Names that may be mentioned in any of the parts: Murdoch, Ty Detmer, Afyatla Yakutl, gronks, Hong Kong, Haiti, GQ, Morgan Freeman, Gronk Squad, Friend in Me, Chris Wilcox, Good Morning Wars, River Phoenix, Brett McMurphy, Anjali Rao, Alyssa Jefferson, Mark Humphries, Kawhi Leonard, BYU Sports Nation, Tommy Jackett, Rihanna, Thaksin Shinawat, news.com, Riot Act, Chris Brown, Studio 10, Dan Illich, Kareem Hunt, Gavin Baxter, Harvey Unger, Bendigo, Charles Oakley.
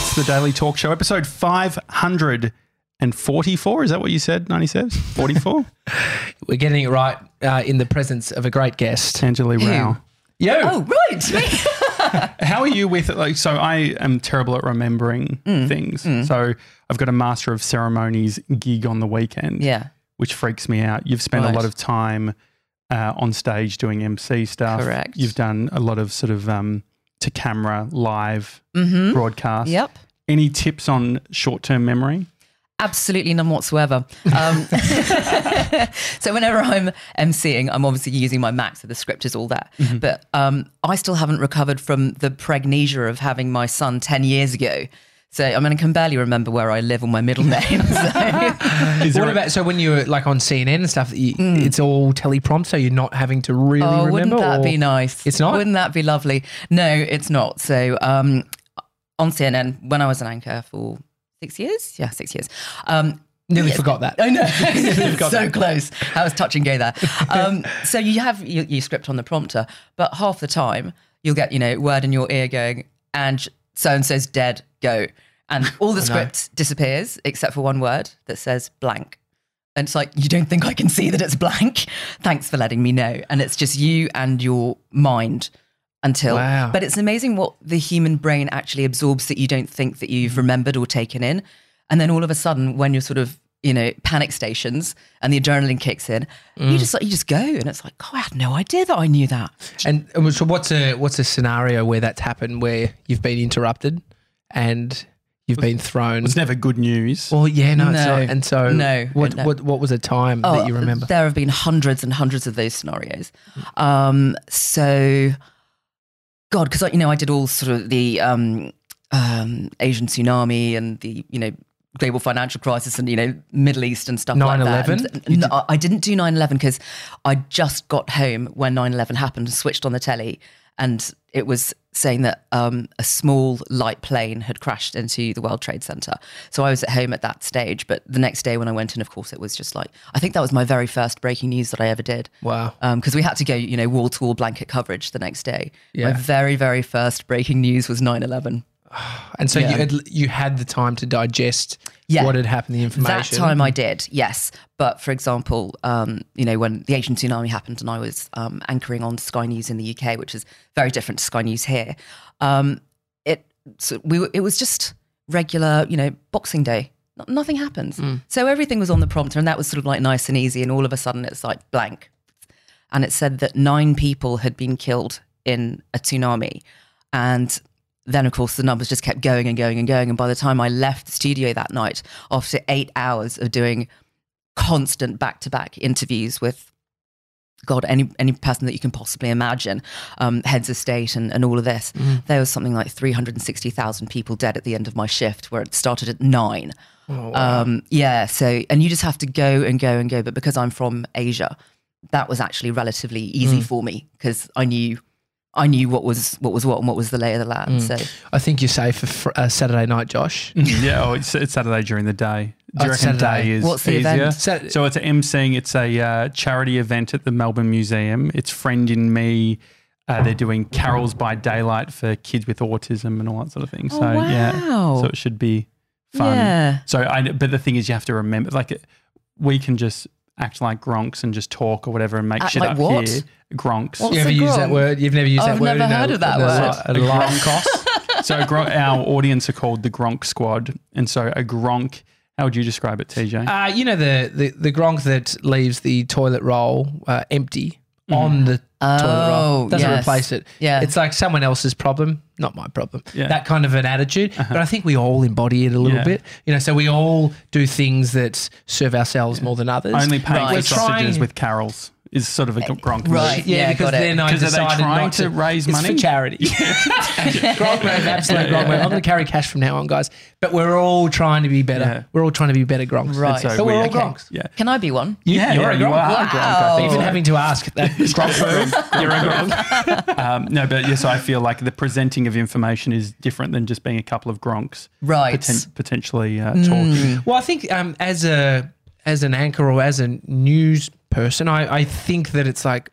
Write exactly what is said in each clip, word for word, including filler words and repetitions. It's The Daily Talk Show, episode five hundred forty-four. Is that what you said, ninety-seven? forty-four? We're getting it right uh, in the presence of a great guest. Anjali Rao. Yo. Oh, right. Me. How are you with it? Like, so I am terrible at remembering mm. things. Mm. So I've got a Master of Ceremonies gig on the weekend, yeah, which freaks me out. You've spent right. a lot of time uh, on stage doing M C stuff. Correct. You've done a lot of sort of um, to camera live mm-hmm. broadcast. Yep. Any tips on short-term memory? Absolutely none whatsoever. Um, so whenever I'm emceeing, I'm obviously using my Mac, so the script is all that. Mm-hmm. But um, I still haven't recovered from the pregnesia of having my son ten years ago. So I mean, I can barely remember where I live or my middle name. So. What about, so when you're like on C N N and stuff, you, mm. it's all teleprompt, so you're not having to really oh, remember? Wouldn't that or? be nice? It's not? Wouldn't that be lovely? No, it's not. So um, on C N N, when I was an anchor for... Six years? Yeah, six years. Um, Nearly yeah. forgot that. I know. so that. close. I was touch and go there. Um, so you have your, your script on the prompter, but half the time you'll get, you know, word in your ear going, and so-and-so's dead, go. And all the script disappears except for one word that says blank. And it's like, you don't think I can see that it's blank? Thanks for letting me know. And it's just you and your mind. Until, wow. But it's amazing what the human brain actually absorbs that you don't think that you've remembered or taken in. And then all of a sudden when you're sort of, you know, panic stations and the adrenaline kicks in, mm. you just like, you just go and it's like, oh, I had no idea that I knew that. And so what's a, what's a scenario where that's happened, where you've been interrupted and you've been thrown? It's never good news. Well, yeah, no. no it's not. And so no, what, no. what what was a time oh, that you remember? There have been hundreds and hundreds of those scenarios. Um, so... God, because, you know, I did all sort of the um, um, Asian tsunami and the, you know, global financial crisis and, you know, Middle East and stuff like that. nine eleven? No, I didn't do nine eleven because I just got home when nine eleven happened and switched on the telly, and it was saying that um, a small light plane had crashed into the World Trade Center. So I was at home at that stage, but the next day when I went in, of course, it was just like, I think that was my very first breaking news that I ever did. Wow. Because um, we had to go, you know, wall to wall blanket coverage the next day. Yeah. My very, very first breaking news was nine eleven. And so yeah. you, had, you had the time to digest yeah. what had happened, the information. That time I did, yes. But for example, um, you know, when the Asian tsunami happened and I was um, anchoring on Sky News in the U K, which is very different to Sky News here, um, it so we were, it was just regular, you know, Boxing Day. No, nothing happens. Mm. So everything was on the prompter, and that was sort of like nice and easy, and all of a sudden it's like blank. And it said that nine people had been killed in a tsunami, and... Then, of course, the numbers just kept going and going and going. And by the time I left the studio that night, after eight hours of doing constant back-to-back interviews with, God, any any person that you can possibly imagine, um, heads of state and, and all of this, mm. there was something like three hundred sixty thousand people dead at the end of my shift, where it started at nine. Oh, wow. um, yeah, so, and you just have to go and go and go. But because I'm from Asia, that was actually relatively easy mm. for me, because I knew... I knew what was what was what and what was the lay of the land. Mm. So I think you're safe for fr uh, Saturday night, Josh. yeah, oh, it's, it's Saturday during the day. Do you oh, reckon day is What's the easier? Event? Sat so it's a emceeing. It's a uh, charity event at the Melbourne Museum. It's Friend in Me. Uh, they're doing carols by daylight for kids with autism and all that sort of thing. So oh, wow. yeah, so it should be fun. Yeah. So I, but the thing is, you have to remember. Like we can just. Act like Gronks and just talk or whatever and make Act shit like up what? here. Gronks. What's you ever use that word? You've never used I've that word? I've never heard a, of that word. A, a Gronkos. So gron our audience are called the Gronk Squad. And so a Gronk, how would you describe it, T J? Uh, you know, the, the, the Gronk that leaves the toilet roll uh, empty mm. on the oh, toilet roll. Doesn't yes. replace it. Yeah. It's like someone else's problem, not my problem. Yeah. That kind of an attitude. Uh-huh. But I think we all embody it a little yeah. bit. You know, so we all do things that serve ourselves yeah. more than others. Only paying right. for sausages with carols is sort of a Gronk move. Right, yeah, yeah because then I decided not to, to raise money. It's for charity. Gronk move, absolute Gronk move. I'm going to carry cash from now on, guys. But we're all trying to be better. Yeah. We're all trying to be better Gronks. Right. So, so we're all okay. Gronks. Yeah. Can I be one? You, yeah, you're yeah, a Gronk. You are wow. a Gronk. I think. Even having to ask that Gronk move, you're a Gronk. um, no, but yes, yeah, so I feel like the presenting of information is different than just being a couple of Gronks. Right. Poten potentially uh, talking. Mm. Well, I think um, as a... as an anchor or as a news person, I, I think that it's like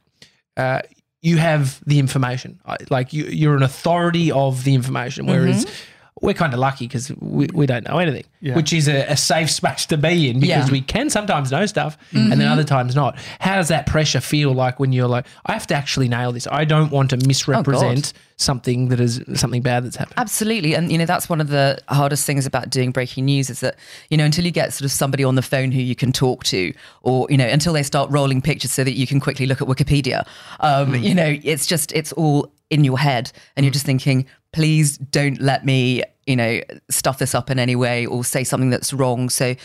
uh, you have the information. I, like you, you're an authority of the information, whereas mm-hmm. we're kind of lucky because we, we don't know anything, yeah. which is a, a safe space to be in because yeah. we can sometimes know stuff mm-hmm. and then other times not. How does that pressure feel like when you're like, I have to actually nail this. I don't want to misrepresent oh something that is something bad that's happened. Absolutely. And, you know, that's one of the hardest things about doing breaking news is that, you know, until you get sort of somebody on the phone who you can talk to or, you know, until they start rolling pictures so that you can quickly look at Wikipedia, um, mm. you know, it's just, it's all in your head and you're just thinking, please don't let me, you know, stuff this up in any way or say something that's wrong. So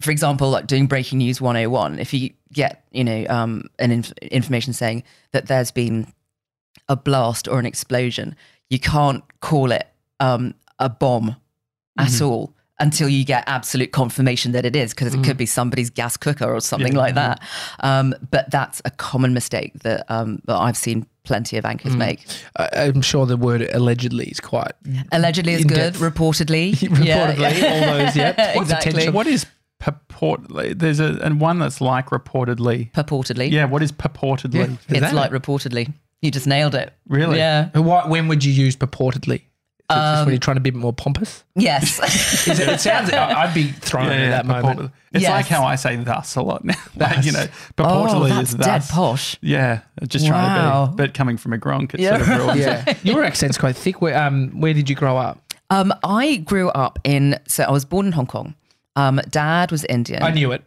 for example, like doing breaking news one oh one, if you get, you know, um, an inf- information saying that there's been a blast or an explosion, you can't call it um, a bomb mm-hmm. at all until you get absolute confirmation that it is, because mm. it could be somebody's gas cooker or something yeah. like that. Um, but that's a common mistake that, um, that I've seen plenty of anchors mm. make. I, I'm sure the word allegedly is quite... Allegedly is good, reportedly. reportedly, yeah. all those, yeah. What's exactly. What is purportedly? There's a and one that's like reportedly. Purportedly. Yeah, what is purportedly? Yeah. Is it's like it? Reportedly. You just nailed it. Really? Yeah. What, when would you use purportedly? Is um, this when you're trying to be a bit more pompous? Yes. Is it, it sounds, I'd be thrown yeah, at that moment. It's yes. like how I say thus a lot now. Like, you know, purportedly oh, is thus. Dead posh. Yeah. Just trying wow. to be. But coming from a Gronk, it's yeah. sort of real. Yeah. Your accent's quite thick. Where, um, where did you grow up? Um, I grew up in, so I was born in Hong Kong. Um, Dad was Indian. I knew it.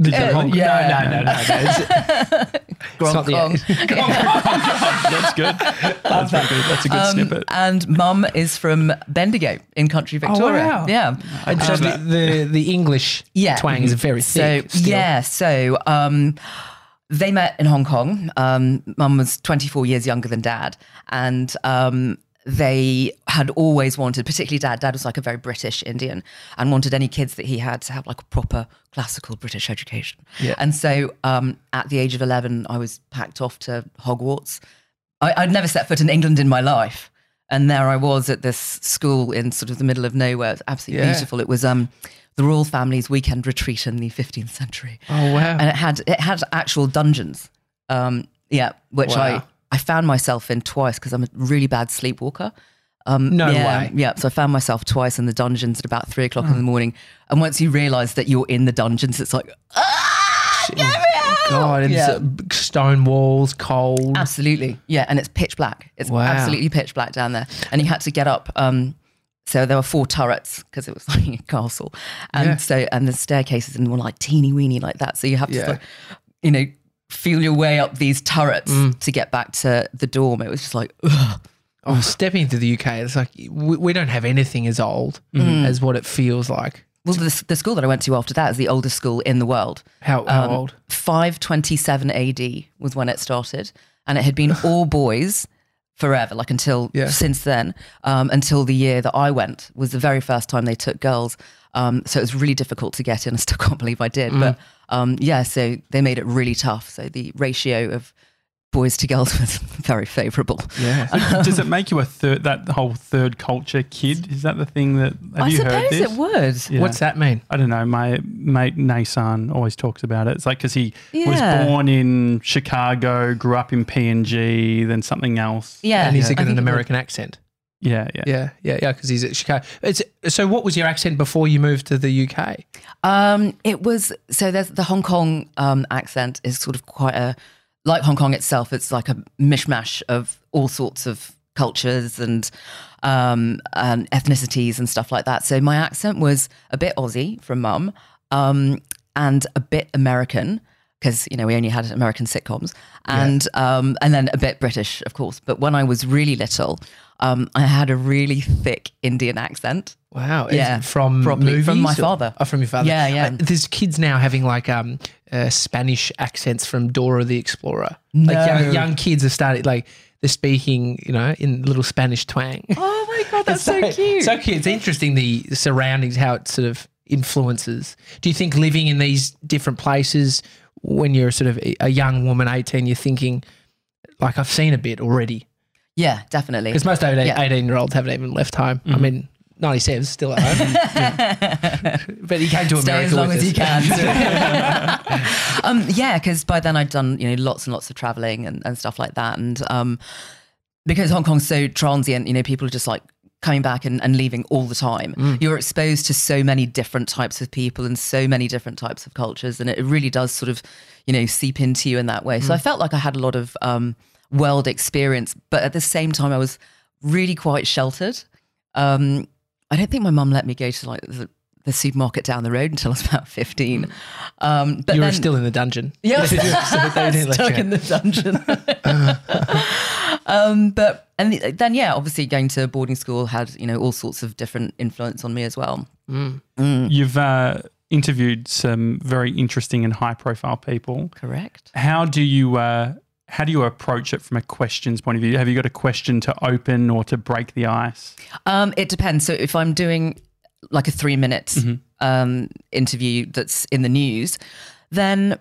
The, the uh, Hong Kong. Yeah. No, no, no, no. It's, it's not the end. That's good. That's very good. That's a good um, snippet. And Mum is from Bendigo in country Victoria. Oh, wow. Yeah. And so the, the, the English yeah. twang is very thick. So, yeah. So um, they met in Hong Kong. Um, Mum was twenty-four years younger than Dad. And um, they had always wanted, particularly Dad, Dad was like a very British Indian and wanted any kids that he had to have like a proper classical British education. Yeah. And so um, at the age of eleven, I was packed off to Hogwarts. I, I'd never set foot in England in my life. And there I was at this school in sort of the middle of nowhere. It was absolutely yeah. beautiful. It was um, the royal family's weekend retreat in the fifteenth century. Oh, wow. And it had, it had actual dungeons. Um, yeah, which wow. I... I found myself in twice because I'm a really bad sleepwalker. Um, no yeah, way. Yeah, so I found myself twice in the dungeons at about three o'clock oh. in the morning. And once you realise that you're in the dungeons, it's like, ah, get me out! God, it's yeah. stone walls, cold. Absolutely, yeah, and it's pitch black. It's wow. absolutely pitch black down there. And you had to get up. Um, so there were four turrets because it was like a castle. And yeah. so and the staircases and were like teeny weeny like that. So you have to, yeah. like, you know, feel your way up these turrets mm. to get back to the dorm. It was just like, ugh. Oh, stepping into the U K, it's like we, we don't have anything as old mm. as what it feels like. Well, the, the school that I went to after that is the oldest school in the world. How, how um, old? five twenty-seven A D was when it started. And it had been all boys forever, like until yeah. since then, um, until the year that I went was the very first time they took girls. Um, so it was really difficult to get in. I still can't believe I did. Mm. But um, yeah, so they made it really tough. So the ratio of boys to girls was very favourable. Yeah. Does it make you a third, that whole third culture kid? Is that the thing that, have I you heard this? I suppose it would. Yeah. What's that mean? I don't know. My mate Nasan always talks about it. It's like because he yeah. was born in Chicago, grew up in P N G, then something else. Yeah. And he's yeah. got an American accent. Yeah, yeah, yeah, yeah, yeah. Because he's at Chicago. It's, so, what was your accent before you moved to the U K? Um, it was so. There's the Hong Kong um, accent is sort of quite a like Hong Kong itself. It's like a mishmash of all sorts of cultures and um, and ethnicities and stuff like that. So my accent was a bit Aussie from Mum um, and a bit American. Because you know we only had American sitcoms, and yeah. um, and then a bit British, of course. But when I was really little, um, I had a really thick Indian accent. Wow! Yeah, from probably movies from my or, father. Oh, from your father. Yeah, yeah. Uh, there's kids now having like um, uh, Spanish accents from Dora the Explorer. No. Like young, young kids are starting like they're speaking, you know, in little Spanish twang. Oh my God, that's so, so cute! So cute. It's interesting the surroundings, how it sort of influences. Do you think living in these different places? When you're sort of a young woman, eighteen, you're thinking, like, I've seen a bit already. Yeah, definitely. Because most eighteen-year-olds yeah. haven't even left home. Mm-hmm. I mean, ninety-seven's still at home. yeah. But he came to Stay America as long with as us. He can. um, yeah, because by then I'd done, you know, lots and lots of travelling and, and stuff like that. And um, because Hong Kong's so transient, you know, people are just like coming back and, and leaving all the time. Mm. You're exposed to so many different types of people and so many different types of cultures. And it really does sort of, you know, seep into you in that way. Mm. So I felt like I had a lot of um, world experience, but at the same time, I was really quite sheltered. Um, I don't think my mum let me go to like the, the supermarket down the road until I was about fifteen. Um, but you were then, still in the dungeon. Yeah, so stuck in the dungeon. Um, but and then, yeah, obviously going to boarding school had, you know, all sorts of different influence on me as well. Mm. Mm. You've uh, interviewed some very interesting and high profile people. Correct. How do you uh, how do you approach it from a questions point of view? Have you got a question to open or to break the ice? Um, it depends. So if I'm doing like a three minute mm-hmm. um, interview that's in the news, then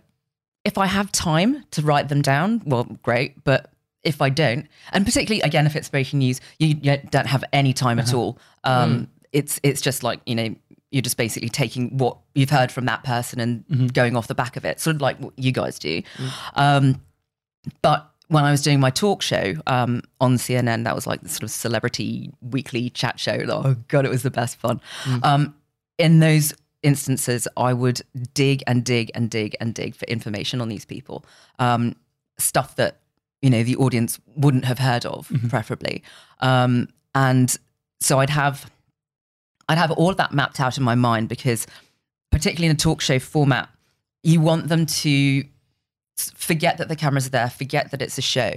if I have time to write them down, well, great. But if I don't, and particularly, again, if it's breaking news, you, you don't have any time uh-huh. at all. Um, mm. It's it's just like, you know, you're just basically taking what you've heard from that person and mm-hmm. going off the back of it, sort of like what you guys do. Mm. Um, but when I was doing my talk show um, on C N N, that was like the sort of celebrity weekly chat show. Oh, God, it was the best fun. Mm. Um, in those instances, I would dig and dig and dig and dig for information on these people, um, stuff that, you know, the audience wouldn't have heard of, mm-hmm. preferably. Um, and so I'd have, I'd have all of that mapped out in my mind, because particularly in a talk show format, you want them to forget that the cameras are there, forget that it's a show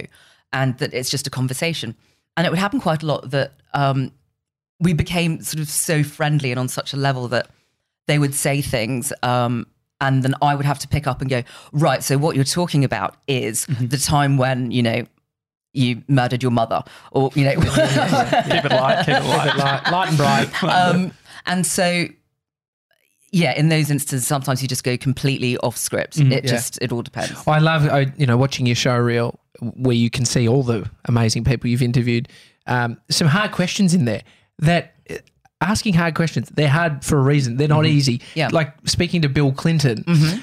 and that it's just a conversation. And it would happen quite a lot that um, we became sort of so friendly and on such a level that they would say things um, and then I would have to pick up and go, right, so what you're talking about is mm-hmm. the time when, you know, you murdered your mother, or, you know. yeah, yeah, yeah. Keep it light, keep it light, light, light and bright. Um, and so, yeah, in those instances, sometimes you just go completely off script. Mm, it yeah. just, it all depends. I love, I, you know, watching your show reel where you can see all the amazing people you've interviewed. Um, some hard questions in there that... Asking hard questions, they're hard for a reason. They're not mm-hmm. easy. Yeah. Like speaking to Bill Clinton, mm-hmm.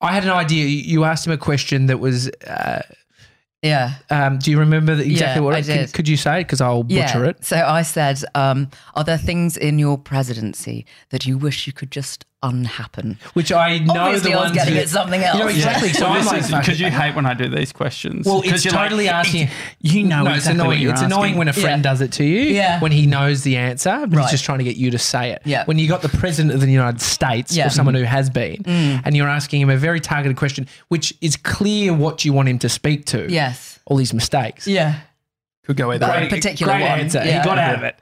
I had an idea. You asked him a question that was, uh, yeah. Um, do you remember the, exactly yeah, what I it did. Could, could you say it? Because I'll butcher yeah. it. So I said, um, are there things in your presidency that you wish you could just unhappen? Which I know obviously the I was ones getting that, at something else. You know, exactly. Yeah. So well, I'm like, because you hate when I do these questions. Well, it's totally like, asking. It's, you know, no, exactly it's annoying. It's asking. Annoying when a friend yeah. does it to you. Yeah. When he knows the answer, but right. he's just trying to get you to say it. Yeah. When you got the president of the United States yeah. or someone who has been, mm. and you're asking him a very targeted question, which is clear what you want him to speak to. Yes. All these mistakes. Yeah. Could go either way. Particular great one. Answer. Yeah. You got to have it.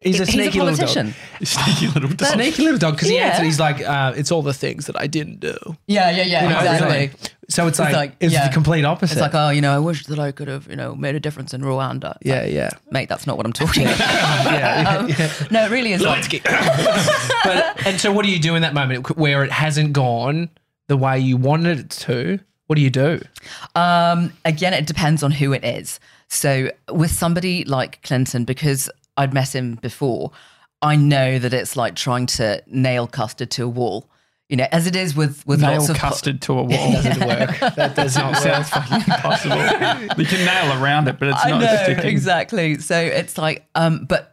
He's a sneaky he's a little dog. Sneaky little dog. Sneaky little dog because yeah. he answered. He's like, uh, it's all the things that I didn't do. Yeah, yeah, yeah, you know, exactly. It's like, so it's, it's like, like it's yeah. the complete opposite. It's like, oh, you know, I wish that I could have, you know, made a difference in Rwanda. It's yeah, like, yeah. Mate, that's not what I'm talking about. yeah, yeah, um, yeah. No, it really is. But and so, what do you do in that moment where it hasn't gone the way you wanted it to? What do you do? Um, again, it depends on who it is. So with somebody like Clinton, because I'd met him before, I know that it's like trying to nail custard to a wall, you know, as it is with, with nail lots of... Nail custard po- to a wall. It doesn't work. That does not sound fucking impossible. You can nail around it, but it's I not know, sticking. Exactly. So it's like, um, but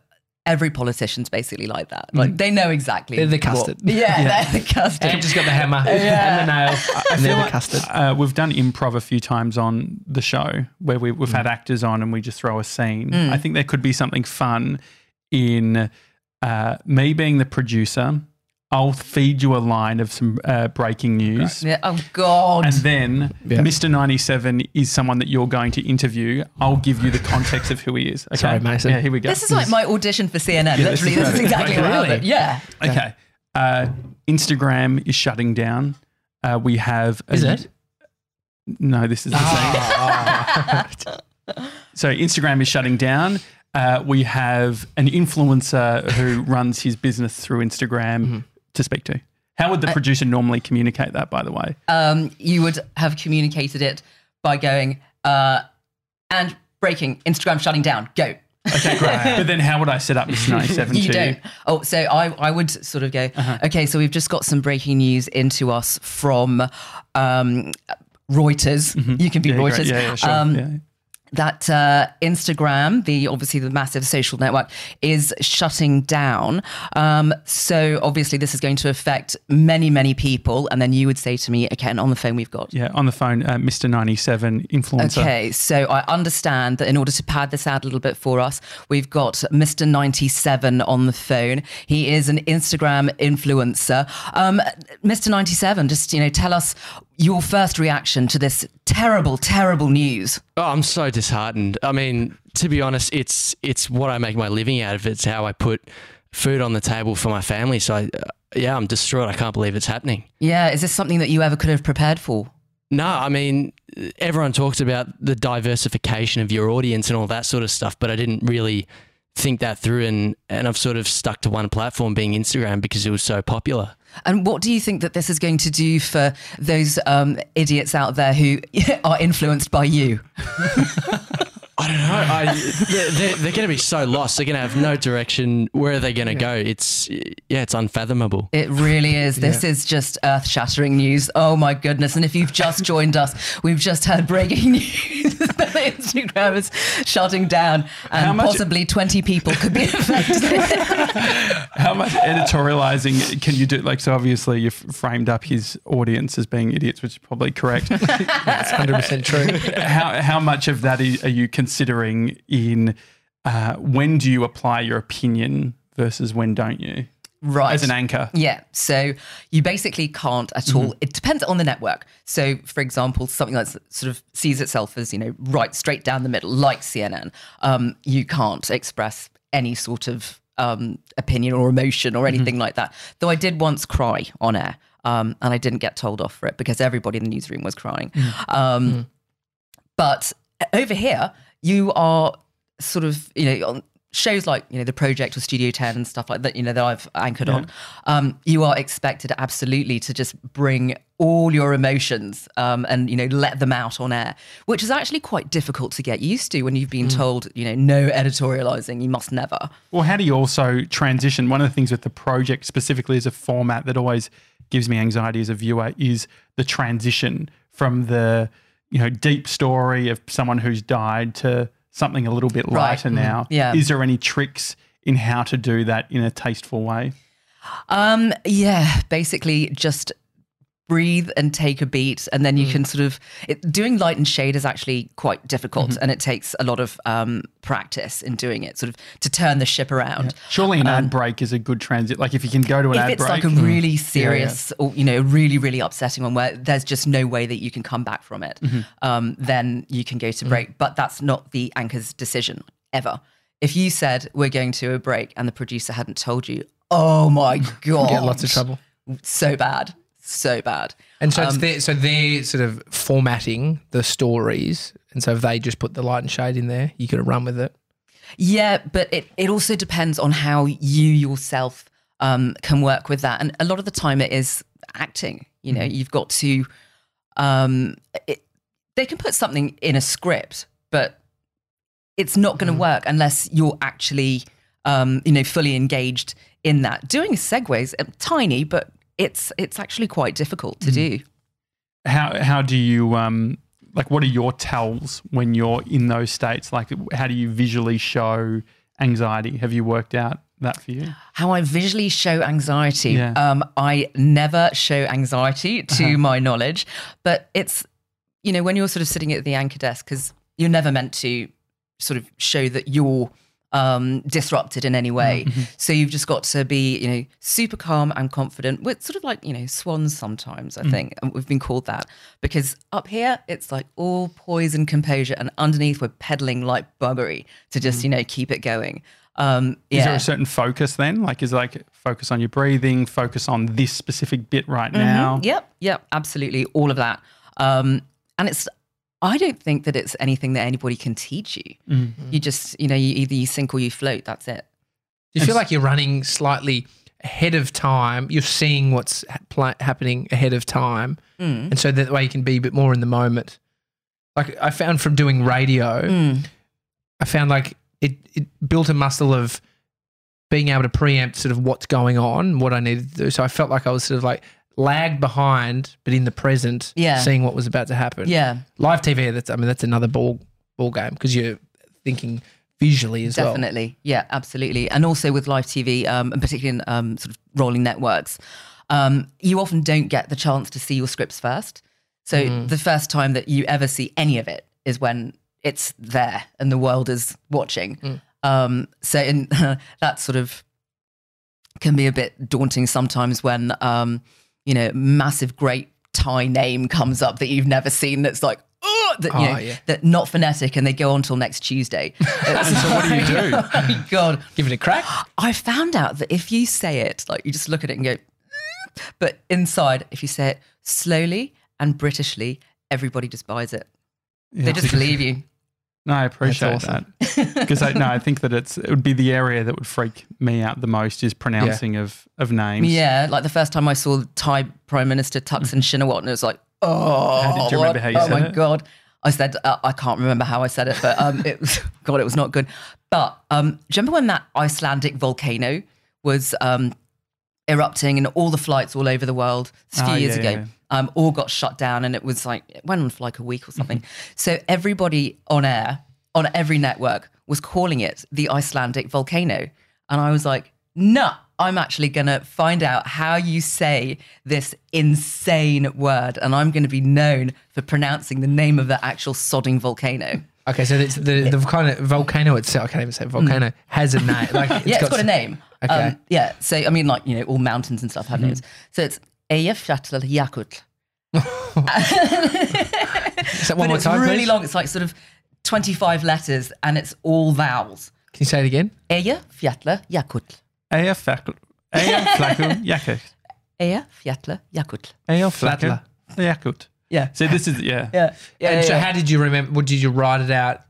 every politician's basically like that. Like mm. they know exactly. They're the custard. What, yeah, yeah, they're the custard. They've just got the hammer yeah. and the nail I, I and they're like, the custard. Uh, we've done improv a few times on the show where we, we've mm. had actors on and we just throw a scene. Mm. I think there could be something fun in uh, me being the producer. I'll feed you a line of some uh, breaking news. Right. Yeah. Oh, God. And then yeah. Mister ninety-seven is someone that you're going to interview. I'll give you the context of who he is. Okay? Sorry, Mason. Yeah, here we go. This is like my audition for C N N. Yeah, literally, this is, this is exactly what really? happened. Yeah. Okay. Uh, Instagram is shutting down. Uh, we have... Is a, it? No, this is the oh. same. So Instagram is shutting down. Uh, we have an influencer who runs his business through Instagram. Mm-hmm. to speak to. How would the uh, producer normally communicate that, by the way? Um, you would have communicated it by going, uh, and breaking, Instagram shutting down, go. Okay, great. But then how would I set up this ninety-seven you to don't. You? Oh, so I, I would sort of go, uh-huh. okay, so we've just got some breaking news into us from um, Reuters. Mm-hmm. You can be yeah, Reuters. Yeah, yeah, sure. Um, yeah. that uh, Instagram, the obviously the massive social network, is shutting down. Um, so obviously this is going to affect many, many people. And then you would say to me, again, on the phone we've got. Yeah, on the phone, uh, Mister ninety-seven influencer. Okay, so I understand that in order to pad this out a little bit for us, we've got Mister ninety-seven on the phone. He is an Instagram influencer. Um, Mister ninety-seven, just, you know, tell us your first reaction to this terrible, terrible news. Oh, I'm so disheartened. I mean, to be honest, it's it's what I make my living out of. It's how I put food on the table for my family. So, I, uh, yeah, I'm distraught. I can't believe it's happening. Yeah. Is this something that you ever could have prepared for? No, I mean, everyone talks about the diversification of your audience and all that sort of stuff, but I didn't really think that through, and, and I've sort of stuck to one platform, being Instagram, because it was so popular. And what do you think that this is going to do for those um, idiots out there who are influenced by you? I don't know. I, they're they're, they're going to be so lost. They're going to have no direction. Where are they going to go? It's, yeah, it's unfathomable. It really is. This yeah. is just earth-shattering news. Oh, my goodness. And if you've just joined us, we've just heard breaking news that Instagram is shutting down and possibly twenty people could be affected. How much editorializing can you do? Like, so obviously you've framed up his audience as being idiots, which is probably correct. That's one hundred percent true. How, how much of that are you considering? Considering in uh, when do you apply your opinion versus when don't you? Right. As an anchor. Yeah. So you basically can't at mm-hmm. all. It depends on the network. So, for example, something that sort of sees itself as, you know, right straight down the middle, like C N N, um, you can't express any sort of um, opinion or emotion or anything mm-hmm. like that. Though I did once cry on air um, and I didn't get told off for it because everybody in the newsroom was crying. Mm-hmm. Um, mm-hmm. But over here, you are sort of, you know, on shows like, you know, The Project or Studio ten and stuff like that, you know, that I've anchored yeah. on, um, you are expected absolutely to just bring all your emotions um, and, you know, let them out on air, which is actually quite difficult to get used to when you've been mm. told, you know, no editorializing, you must never. Well, how do you also transition? One of the things with The Project specifically is a format that always gives me anxiety as a viewer is the transition from the, you know, deep story of someone who's died to something a little bit lighter right. now. Yeah. Is there any tricks in how to do that in a tasteful way? Um, yeah, basically just breathe and take a beat, and then you mm. can sort of it, doing light and shade is actually quite difficult, mm-hmm. and it takes a lot of um, practice in doing it, sort of to turn the ship around. Yeah. Surely an um, ad break is a good transit. Like if you can go to an ad break, if it's like a really serious yeah, yeah. or you know really really upsetting one where there's just no way that you can come back from it, mm-hmm. um, then you can go to break. Mm-hmm. But that's not the anchor's decision ever. If you said we're going to a break and the producer hadn't told you, oh my god, get lots of trouble. So bad. So bad. And so um, it's their, so they're sort of formatting the stories, and so if they just put the light and shade in there, you could have run with it. Yeah, but it, it also depends on how you yourself um, can work with that. And a lot of the time it is acting. You know, mm-hmm. you've got to um, – they can put something in a script, but it's not going to mm-hmm. work unless you're actually, um, you know, fully engaged in that. Doing segues, tiny but – It's it's actually quite difficult to do. How how do you um like what are your tells when you're in those states? Like how do you visually show anxiety? Have you worked out that for you? How I visually show anxiety? Yeah. Um, I never show anxiety to uh-huh. my knowledge, but it's you know when you're sort of sitting at the anchor desk because you're never meant to sort of show that you're Um, disrupted in any way. Mm-hmm. So you've just got to be, you know, super calm and confident. We're sort of like, you know, swans sometimes, I mm. think. And we've been called that because up here, it's like all poise and composure, and underneath we're peddling like buggery to just, mm. you know, keep it going. Um, yeah. Is there a certain focus then? Like is like focus on your breathing, focus on this specific bit right mm-hmm. now? Yep, yep, absolutely. All of that. Um, and it's I don't think that it's anything that anybody can teach you. Mm-hmm. You just, you know, you, either you sink or you float. That's it. You feel like you're running slightly ahead of time. You're seeing what's ha- happening ahead of time. Mm. And so that way you can be a bit more in the moment. Like I found from doing radio, mm. I found like it, it built a muscle of being able to preempt sort of what's going on, what I needed to do. So I felt like I was sort of like, lagged behind, but in the present, yeah. seeing what was about to happen. Yeah, live T V. That's I mean, that's another ball ball game because you're thinking visually as Definitely. well. Definitely. Yeah, absolutely. And also with live T V, um, and particularly in um, sort of rolling networks, um, you often don't get the chance to see your scripts first. So mm. the first time that you ever see any of it is when it's there and the world is watching. Mm. Um, so in, that sort of can be a bit daunting sometimes when, um, you know, massive great Thai name comes up that you've never seen that's like, oh, that, you oh, know, yeah. that not phonetic and they go on till next Tuesday. So what do you do? Oh my God. Give it a crack. I found out that if you say it, like you just look at it and go, mm, but inside, if you say it slowly and Britishly, everybody just buys it. Yeah. They just believe you. No, I appreciate awesome. that because I, no, I think that it's it would be the area that would freak me out the most is pronouncing yeah. of of names. Yeah, like the first time I saw the Thai Prime Minister Thaksin Shinawat, and it was like, oh, how did you remember how you oh said my it? God, I said uh, I can't remember how I said it, but um, it was, God, it was not good. But um, do you remember when that Icelandic volcano was um, erupting and all the flights all over the world a few oh, years yeah, ago? Yeah. Um, all got shut down and it was like, it went on for like a week or something. So everybody on air, on every network was calling it the Icelandic volcano. And I was like, nah, I'm actually going to find out how you say this insane word. And I'm going to be known for pronouncing the name of the actual sodding volcano. Okay, so it's the, the volcano, volcano itself, I can't even say volcano, mm. has a name. Like, it's yeah, got it's got a name. Okay. Um, yeah, so I mean like, you know, all mountains and stuff have mm. names. So it's Afyatla Yakutl. Is that one but more it's time, really please? Long. It's like sort of twenty-five letters and it's all vowels. Can you say it again? Afyatla Yakutl. Afyatla Yakutl. Afyatla Yakutl. Afyatla Yakutl. Yeah. So this is, yeah. Yeah. yeah and yeah, so yeah. how did you remember, what did you write it out?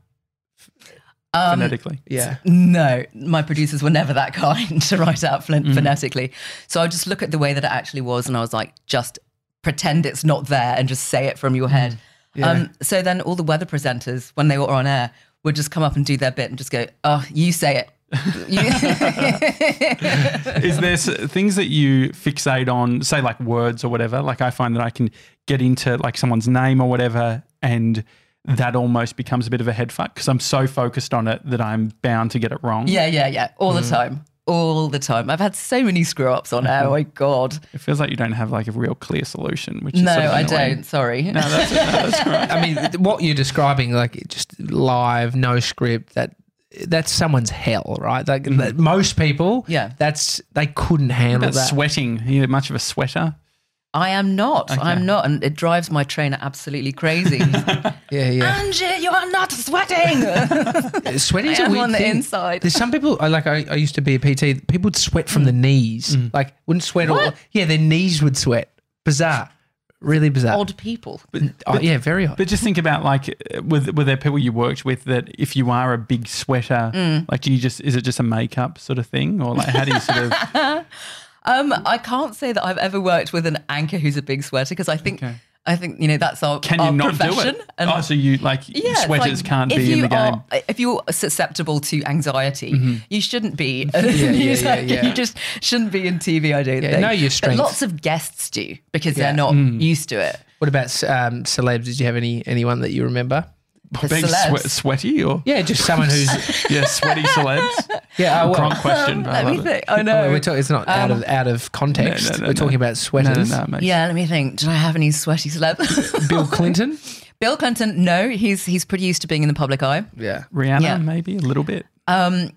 Um, phonetically. Yeah. No, my producers were never that kind to write out ph- mm. phonetically. So I just look at the way that it actually was and I was like, just pretend it's not there and just say it from your head. Mm. Yeah. Um, so then all the weather presenters, when they were on air, would just come up and do their bit and just go, oh, you say it. Is there things that you fixate on, say like words or whatever? Like I find that I can get into like someone's name or whatever and that almost becomes a bit of a head fuck because I'm so focused on it that I'm bound to get it wrong. Yeah, yeah, yeah. All mm. the time. All the time. I've had so many screw-ups on air. Oh, my God. It feels like you don't have, like, a real clear solution, which is No, sort of I don't. Sorry. No, that's, no, that's right. I mean, what you're describing, like, just live, no script, that that's someone's hell, right? Like, mm. that most people, yeah. that's they couldn't handle that's that. Sweating. Are you much of a sweater? I am not. Okay. I'm not. And it drives my trainer absolutely crazy. yeah, yeah. Angie, you are not sweating. Sweating's a weird on thing. The inside. There's some people, like I, I used to be a P T, people would sweat from mm. the knees. Mm. Like wouldn't sweat all. Yeah, their knees would sweat. Bizarre. Really bizarre. Odd people. But, oh, but, yeah, very odd. But just think about like, with, were there people you worked with that if you are a big sweater, mm. like do you just, is it just a makeup sort of thing? Or like how do you sort of... Um, I can't say that I've ever worked with an anchor who's a big sweater because I think okay. I think you know that's our profession. Can you our not do it? And oh, so you like yeah, sweaters like, can't be in the are, game. If you're susceptible to anxiety, mm-hmm. you shouldn't be. yeah, yeah, yeah, yeah. You just shouldn't be in T V. I don't yeah, think. Know your strengths. But lots of guests do because yeah. they're not mm. used to it. What about um, celebs? Did you have any anyone that you remember? Being swe- sweaty or? Yeah, just someone who's... yeah, sweaty celebs. Yeah, oh, wrong um, question. Let I me think. It. I know. Oh, we're talk- it's not um, out of out of context. No, no, no, we're no. talking about sweaters. No, no, no, yeah, let me think. Did I have any sweaty celebs? Bill Clinton? Bill Clinton, no. He's he's pretty used to being in the public eye. Yeah. Rihanna, yeah. maybe, a little bit. Um,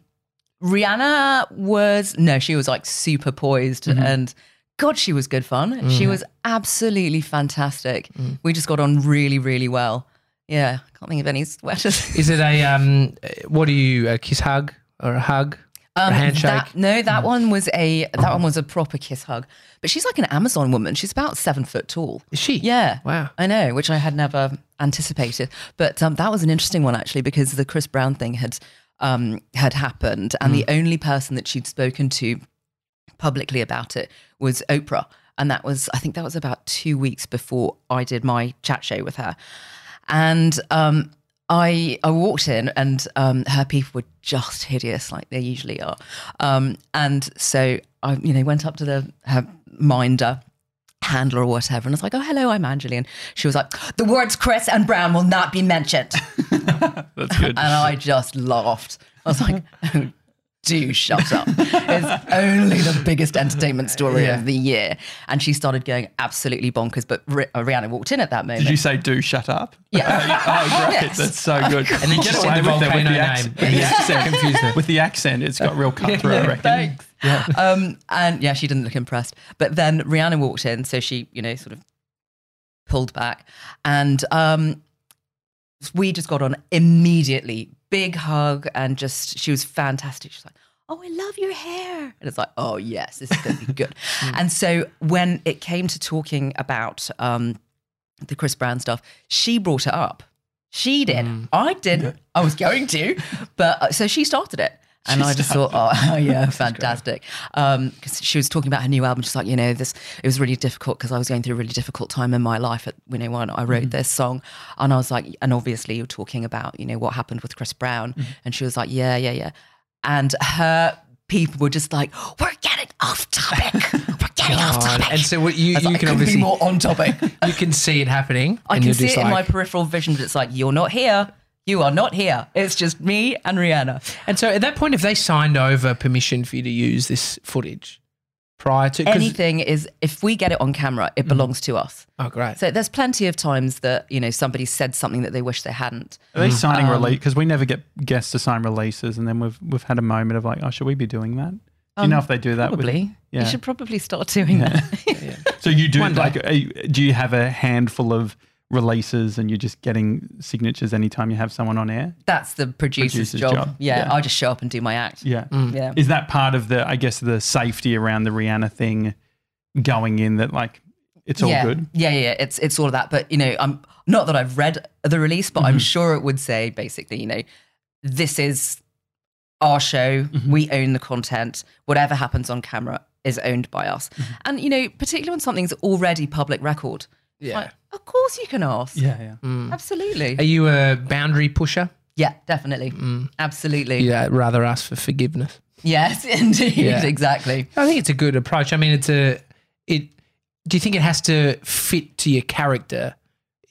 Rihanna was... No, she was like super poised mm-hmm. and... God, she was good fun. Mm. She was absolutely fantastic. Mm. We just got on really, really well. Yeah, I can't think of any sweaters. Is it a, um, what do you, a kiss hug or a hug um, or a handshake? That, no, that mm. one was a that mm. one was a proper kiss hug. But she's like an Amazon woman. She's about seven foot tall. Is she? Yeah. Wow. I know, which I had never anticipated. But um, that was an interesting one actually because the Chris Brown thing had, um, had happened and mm. the only person that she'd spoken to publicly about it was Oprah. And that was, I think that was about two weeks before I did my chat show with her. And um, I I walked in and um, her people were just hideous like they usually are. Um, and so I, you know, went up to the her minder, handle or whatever. And I was like, oh, hello, I'm Anjali. And she was like, the words Chris and Brown will not be mentioned. That's good. And I just laughed. I was like, oh, do shut up. It's only the biggest entertainment story yeah. of the year. And she started going absolutely bonkers. But Rih- Rihanna walked in at that moment. Did you say do shut up? Yeah. Oh, great. Yes. That's so good. And then just said the volcano with the accent. name. Yeah. With the accent, it's got real cut through, yeah, I reckon. Thanks. Yeah. Um, and yeah, she didn't look impressed. But then Rihanna walked in. So she, you know, sort of pulled back. And um, we just got on immediately. Big hug, and just, she was fantastic. She's like, oh, I love your hair. And it's like, oh, yes, this is going to be good. mm. And so when it came to talking about um, the Chris Brown stuff, she brought it up. She did. Mm. I didn't. Yeah. I was going to. But uh, so she started it. And she I just started. thought, oh, oh yeah, fantastic. Because um, she was talking about her new album. She's like, you know, this, it was really difficult because I was going through a really difficult time in my life at, you know, when I wrote mm-hmm. this song. And I was like, and obviously you're talking about, you know, what happened with Chris Brown. Mm-hmm. And she was like, yeah, yeah, yeah. And her people were just like, we're getting off topic. We're getting off topic. And so what you, you like, can obviously be more on topic. You can see it happening. I and can see it like... in my peripheral vision, but it's like, you're not here. You are not here. It's just me and Rihanna. And so at that point, if they signed over permission for you to use this footage prior to... Anything is, if we get it on camera, it belongs mm. to us. Oh, great. So there's plenty of times that, you know, somebody said something that they wish they hadn't. Are they signing um, release? Because we never get guests to sign releases, and then we've we've had a moment of like, oh, should we be doing that? Do you um, know if they do that? Probably. With, yeah. You should probably start doing yeah. that. yeah. So you do, like, do you have a handful of... releases and you're just getting signatures anytime you have someone on air? That's the producer's, producer's job. job. Yeah, yeah, I'll just show up and do my act. Yeah. Mm. yeah. Is that part of the, I guess, the safety around the Rihanna thing going in that like it's all yeah. good? Yeah, yeah, it's it's all of that. But, you know, I'm not that I've read the release, but mm-hmm. I'm sure it would say basically, you know, this is our show. Mm-hmm. We own the content. Whatever happens on camera is owned by us. Mm-hmm. And, you know, particularly when something's already public record, yeah. Like, of course you can ask. Yeah, yeah. Mm. Absolutely. Are you a boundary pusher? Yeah, definitely. Mm. Absolutely. Yeah, I'd rather ask for forgiveness. Yes, indeed. Yeah. Exactly. I think it's a good approach. I mean, it's a it do you think it has to fit to your character?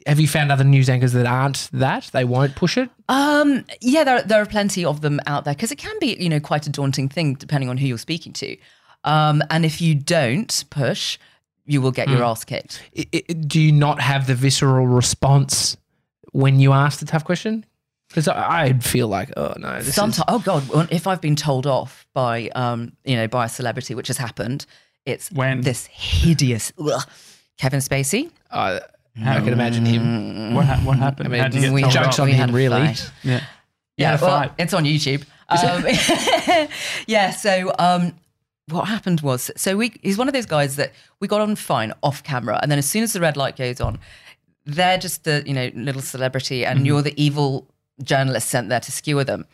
Have you found other news anchors that aren't that? They won't push it? Um, yeah, there there are plenty of them out there because it can be, you know, quite a daunting thing depending on who you're speaking to. Um, and if you don't push, you will get mm. your ass kicked. It, it, do you not have the visceral response when you ask the tough question? Because I, I'd feel like, oh no. This Sometimes, is... oh God, if I've been told off by, um, you know, by a celebrity, which has happened, it's when? this hideous, ugh, Kevin Spacey. Uh, mm. I can imagine him. What, ha- what happened? I mean, How did you get jokes on him, really. Yeah, yeah. Well, fight. It's on YouTube. Um, it? yeah. So. Um, What happened was, so we he's one of those guys that we got on fine off camera, and then as soon as the red light goes on, they're just the, you know, little celebrity, and mm-hmm. you're the evil journalist sent there to skewer them.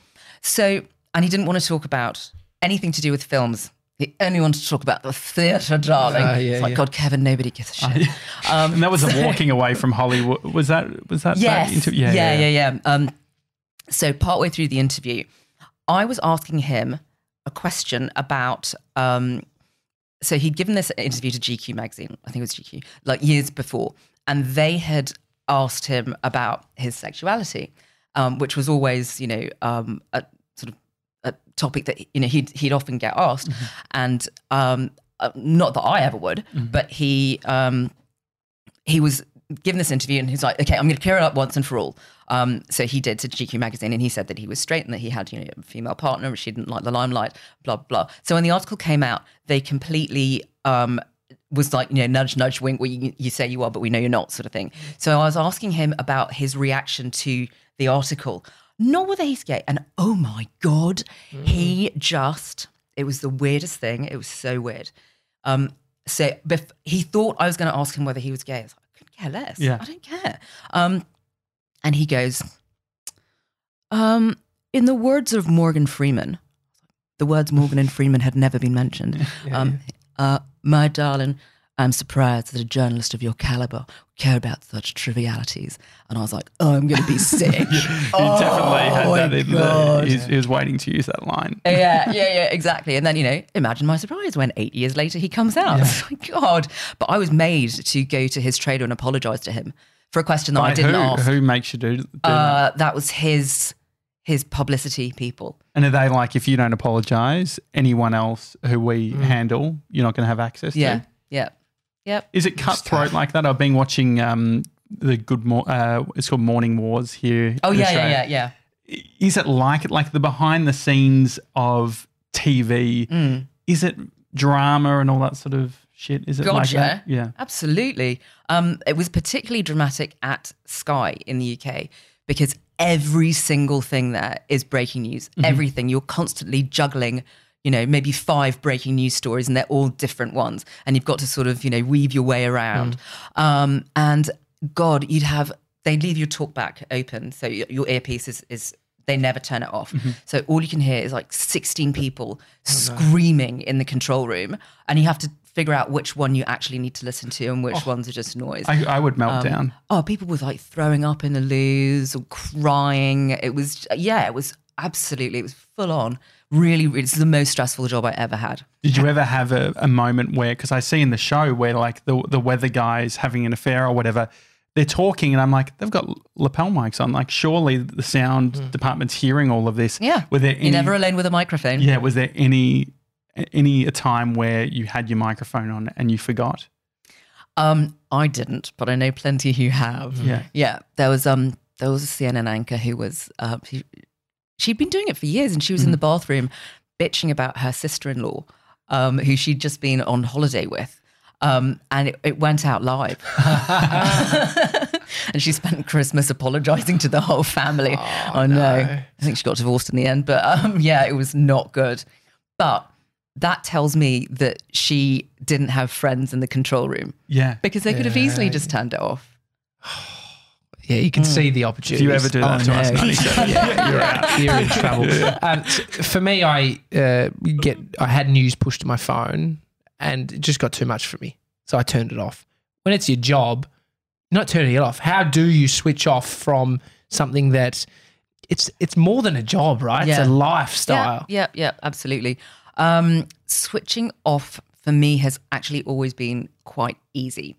So, and he didn't want to talk about anything to do with films. He only wanted to talk about the theatre, darling. Uh, yeah, it's like, yeah. God, Kevin, nobody gives a shit. Um, and that was so, a walking away from Hollywood. Was that, was that? Yes. That inter- yeah, yeah, yeah. yeah, yeah. Um, so partway through the interview, I was asking him a question about, um, so he'd given this interview to G Q magazine, I think it was G Q, like years before, and they had asked him about his sexuality, um, which was always, you know, um, a sort of a topic that, you know, he'd, he'd often get asked, mm-hmm. and um, uh, not that I ever would, mm-hmm. but he, um, he was given this interview and he's like, okay, I'm going to clear it up once and for all. Um, so he did to G Q magazine, and he said that he was straight and that he had, you know, a female partner and she didn't like the limelight, blah, blah. So when the article came out, they completely um, was like, you know, nudge, nudge, wink, well, you, you say you are, but we know you're not, sort of thing. So I was asking him about his reaction to the article, not whether he's gay. And oh my God, mm. he just, it was the weirdest thing. It was so weird. Um, so bef- he thought I was going to ask him whether he was gay. I was like, I couldn't care less. Yeah. I don't care. Um, And he goes, um, in the words of Morgan Freeman, the words Morgan and Freeman had never been mentioned. Yeah, um, yeah. Uh, my darling, I'm surprised that a journalist of your caliber care about such trivialities. And I was like, oh, I'm going to be sick. You oh, definitely had that in the, he's, he was waiting to use that line. Yeah, yeah, yeah, exactly. And then, you know, imagine my surprise when eight years later he comes out. Yeah. It's like, God. But I was made to go to his trader and apologise to him for a question that By I didn't who, ask. Who makes you do, do uh, that? That was his... his publicity people. And are they like, if you don't apologise, anyone else who we mm. handle, you're not going to have access yeah. to? Yeah, yeah. Is it cutthroat like that? I've been watching um, the good, mo uh, it's called Morning Wars here. Oh, yeah, yeah, yeah, yeah. Is it like, like the behind the scenes of T V? Mm. Is it drama and all that sort of shit? Is it God, like yeah. that? Yeah, absolutely. Um, it was particularly dramatic at Sky in the U K because every single thing there is breaking news, mm-hmm. everything. You're constantly juggling, you know, maybe five breaking news stories and they're all different ones. And you've got to sort of, you know, weave your way around. Mm. Um, and God, you'd have, they leave your talk back open. So your, your earpiece is, is, they never turn it off. Mm-hmm. So all you can hear is like sixteen people oh, screaming no. in the control room. And you have to figure out which one you actually need to listen to and which oh, ones are just noise. I, I would melt um, down. Oh, people were like throwing up in the loos or crying. It was, yeah, it was absolutely, it was full on. Really, really it's the most stressful job I ever had. Did you ever have a, a moment where, because I see in the show where like the, the weather guy's having an affair or whatever, they're talking and I'm like, they've got lapel mics on. Like surely the sound mm. department's hearing all of this. Yeah, were there any, you're never alone with a microphone. Yeah, was there any... any a time where you had your microphone on and you forgot? Um, I didn't, but I know plenty who have. Yeah, yeah. There was um, there was a C N N anchor who was uh, she, she'd been doing it for years, and she was mm-hmm. in the bathroom bitching about her sister-in-law, um, who she'd just been on holiday with, um, and it, it went out live. And she spent Christmas apologising to the whole family. Oh, I know. No. I think she got divorced in the end, but um, yeah, it was not good. But that tells me that she didn't have friends in the control room. Yeah. Because they yeah. could have easily just turned it off. Yeah, you can mm. see the opportunity. If you ever do that oh, to no. us, Nanny, so yeah, you're out. You're in trouble. Yeah. Um, for me, I uh, get I had news pushed to my phone and it just got too much for me. So I turned it off. When it's your job, not turning it off. How do you switch off from something that it's it's more than a job, right? Yeah. It's a lifestyle. Yeah, yeah, yeah, absolutely. Um, switching off for me has actually always been quite easy,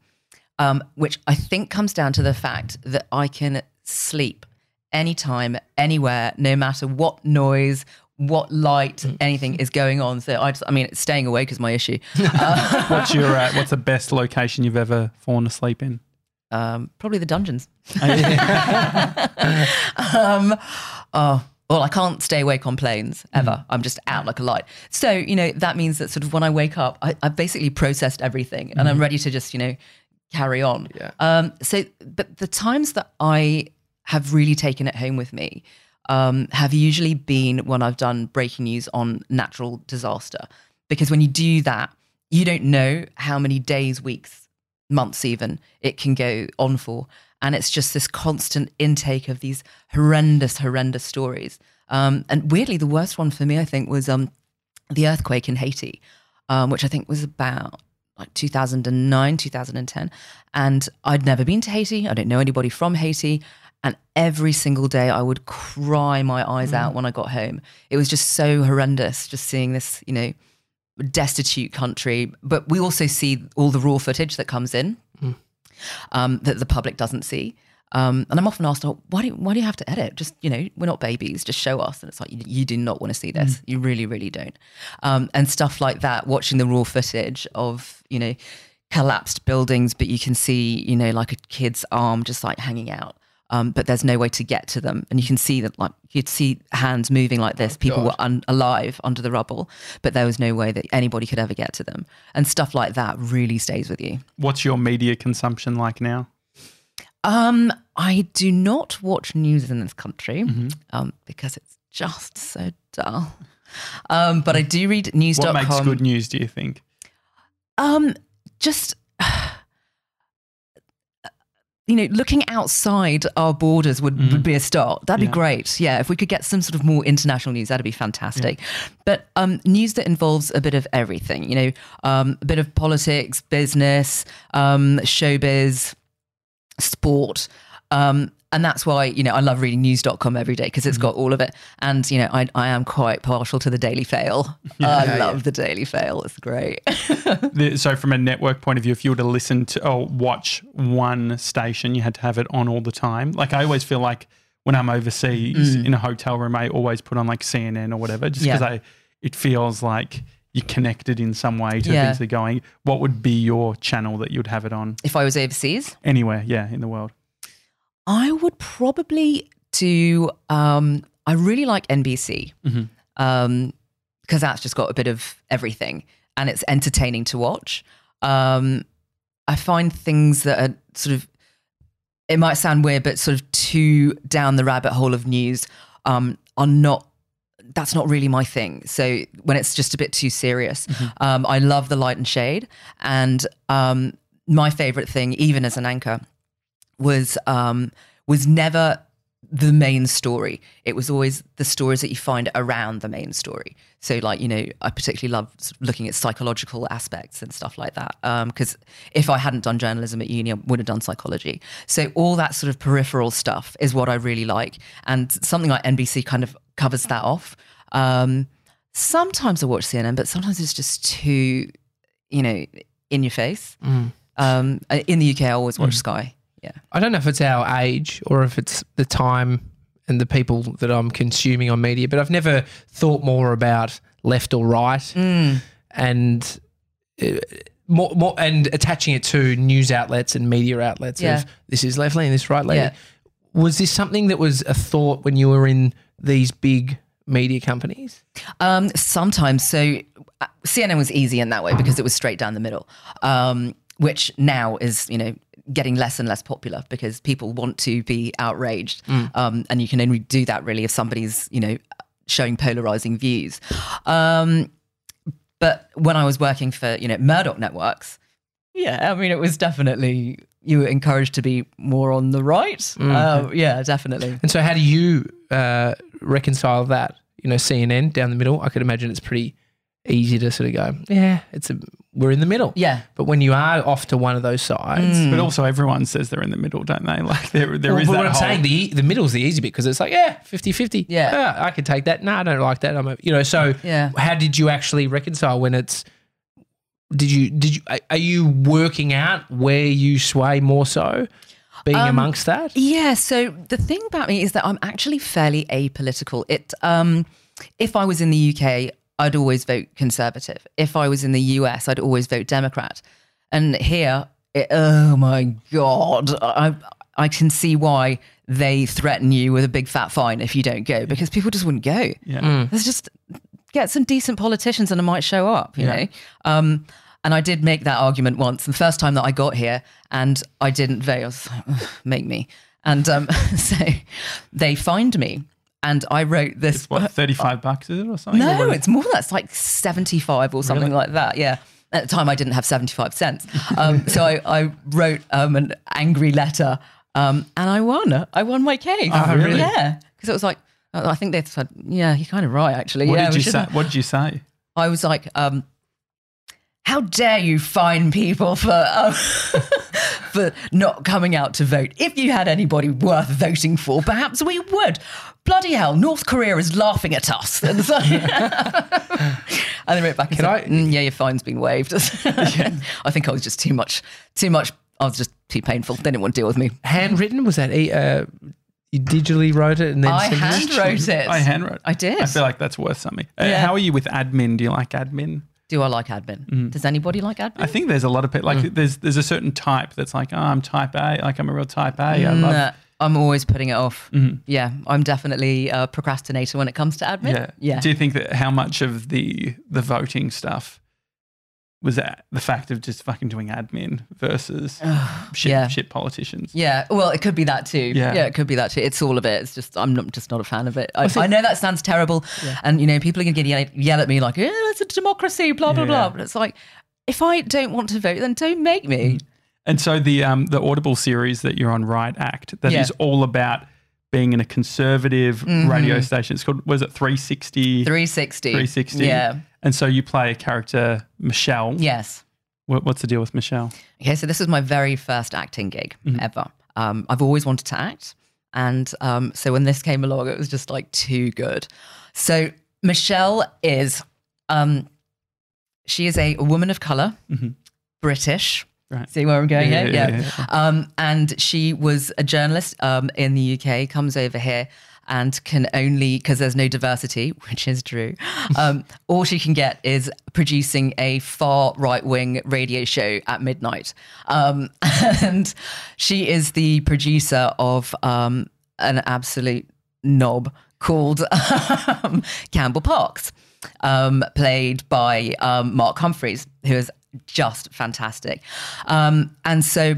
um, which I think comes down to the fact that I can sleep anytime, anywhere, no matter what noise, what light, anything is going on. So I just, I mean, it's staying awake is my issue. Uh, what's your, uh, what's the best location you've ever fallen asleep in? Um, probably the dungeons. um, oh, Well, I can't stay awake on planes ever. Mm. I'm just out like a light. So, you know, that means that sort of when I wake up, I, I've basically processed everything and mm. I'm ready to just, you know, carry on. Yeah. Um, so, but the times that I have really taken it home with me um, have usually been when I've done breaking news on natural disaster. Because when you do that, you don't know how many days, weeks, months even it can go on for. And it's just this constant intake of these horrendous, horrendous stories. Um, and weirdly, the worst one for me, I think, was um, the earthquake in Haiti, um, which I think was about like two thousand nine, two thousand ten. And I'd never been to Haiti. I don't know anybody from Haiti. And every single day I would cry my eyes mm. out when I got home. It was just so horrendous just seeing this, you know, destitute country. But we also see all the raw footage that comes in. Mm. Um, that the public doesn't see. Um, and I'm often asked, oh, why, do you, why do you have to edit? Just, you know, we're not babies, just show us. And it's like, you, you do not want to see this. Mm. You really, really don't. Um, and stuff like that, watching the raw footage of, you know, collapsed buildings, but you can see, you know, like a kid's arm just like hanging out. Um, but there's no way to get to them. And you can see that, like, you'd see hands moving like this. Oh, people God. were un alive under the rubble, but there was no way that anybody could ever get to them. And stuff like that really stays with you. What's your media consumption like now? Um, I do not watch news in this country mm-hmm. um, because it's just so dull. Um, but I do read news dot com. What makes good news, do you think? Um, just... you know, looking outside our borders would, mm. would be a start. That'd yeah. be great. Yeah, if we could get some sort of more international news, that'd be fantastic. Yeah. But um, news that involves a bit of everything, you know, um, a bit of politics, business, um, showbiz, sport. Um, and that's why, you know, I love reading news dot com every day because it's mm-hmm. got all of it. And, you know, I, I am quite partial to the Daily Fail. Yeah, I yeah, love yeah. the Daily Fail. It's great. the, so from a network point of view, if you were to listen to or watch one station, you had to have it on all the time. Like I always feel like when I'm overseas mm. in a hotel room, I always put on like C N N or whatever just because yeah. it feels like you're connected in some way to yeah. things that are going. What would be your channel that you'd have it on? If I was overseas? Anywhere, yeah, in the world. I would probably do, um, I really like N B C because mm-hmm. um, that's just got a bit of everything and it's entertaining to watch. Um, I find things that are sort of, it might sound weird, but sort of too down the rabbit hole of news um, are not, that's not really my thing. So when it's just a bit too serious, mm-hmm. um, I love the light and shade. And um, my favorite thing, even as an anchor, was um, was never the main story. It was always the stories that you find around the main story. So like, you know, I particularly love looking at psychological aspects and stuff like that because um, if I hadn't done journalism at uni, I would have done psychology. So all that sort of peripheral stuff is what I really like. And something like N B C kind of covers that off. Um, sometimes I watch C N N, but sometimes it's just too, you know, in your face. Mm. Um, in the U K, I always watch mm. Sky. Yeah. I don't know if it's our age or if it's the time and the people that I'm consuming on media, but I've never thought more about left or right mm. and uh, more, more and attaching it to news outlets and media outlets. Yeah. Of, this is left leaning, this is right leaning. Yeah. Was this something that was a thought when you were in these big media companies? Um, sometimes. So uh, C N N was easy in that way because it was straight down the middle, um, which now is, you know, getting less and less popular because people want to be outraged. Mm. Um, and you can only do that really if somebody's, you know, showing polarizing views. Um, but when I was working for, you know, Murdoch networks, yeah, I mean, it was definitely, you were encouraged to be more on the right. Mm. Uh, yeah, definitely. And so how do you uh, reconcile that? You know, C N N down the middle, I could imagine it's pretty easy to sort of go, yeah, it's a, we're in the middle. Yeah. But when you are off to one of those sides. Mm. But also everyone says they're in the middle, don't they? Like there, there well, is but that what I'm whole... saying, the, the middle's the easy bit because it's like, yeah, fifty-fifty. Yeah. yeah. I could take that. No, I don't like that. I'm, a, you know, so yeah. how did you actually reconcile when it's, did you, did you, are you working out where you sway more so being um, amongst that? Yeah. So the thing about me is that I'm actually fairly apolitical. It, um, if I was in the U K, I'd always vote Conservative. If I was in the U S, I'd always vote Democrat. And here, it, oh my God, I I can see why they threaten you with a big fat fine if you don't go because people just wouldn't go. Yeah. Mm. There's just get some decent politicians and I might show up, you yeah. know. Um, and I did make that argument once, the first time that I got here, and I didn't vote. I was like, make me. And um, so they fined me. And I wrote this. It's what, thirty-five bucks, is it, or something? No, or it's more than that. It's like seventy-five or something really? Like that. Yeah. At the time, I didn't have seventy-five cents. Um, so I, I wrote um, an angry letter um, and I won. I won my case. Oh, really? Yeah. Because it was like, I think they said, yeah, you're kind of right, actually. What, yeah, did, you say, what did you say? I was like, um, how dare you fine people for. Um, for not coming out to vote. If you had anybody worth voting for, perhaps we would. Bloody hell, North Korea is laughing at us. And so, and they wrote back and Can said, I, mm, yeah, your fine's been waived. yeah. I think I was just too much, too much. I was just too painful. They didn't want to deal with me. Handwritten? Was that, uh, you digitally wrote it? And then I handwrote it. I handwrote it. I did. I feel like that's worth something. Uh, yeah. How are you with admin? Do you like admin? Do I like admin? Mm. Does anybody like admin? I think there's a lot of people, like mm. there's there's a certain type that's like, oh, I'm type A, like I'm a real type A. Mm, I love uh, I'm always putting it off. Mm. Yeah, I'm definitely a procrastinator when it comes to admin. Yeah. yeah. Do you think that how much of the the voting stuff was that the fact of just fucking doing admin versus shit, yeah. shit politicians? Yeah, well, it could be that too. Yeah. yeah, it could be that too. It's all of it. It's just, I'm not, just not a fan of it. I, I know that sounds terrible. Yeah. And, you know, people are going to yell, yell at me like, yeah, it's a democracy, blah, blah, yeah, blah. Yeah. But it's like, if I don't want to vote, then don't make me. And so the um, the Audible series that you're on, Riot Act, that yeah. is all about being in a conservative mm-hmm. radio station. It's called, was it three sixty? three sixty. three sixty. Yeah. And so you play a character, Michelle. Yes. What, what's the deal with Michelle? Okay, so this is my very first acting gig mm-hmm. ever. Um, I've always wanted to act. And um, so when this came along, it was just like too good. So Michelle is, um, she is a woman of color, mm-hmm. British. Right. See where I'm going yeah, here? Yeah. yeah. yeah. Um, and she was a journalist um, in the U K, comes over here and can only, because there's no diversity, which is true, um, all she can get is producing a far right-wing radio show at midnight. Um, and she is the producer of um, an absolute knob called um, Campbell Parks, um, played by um, Mark Humphries, who is just fantastic. Um, and so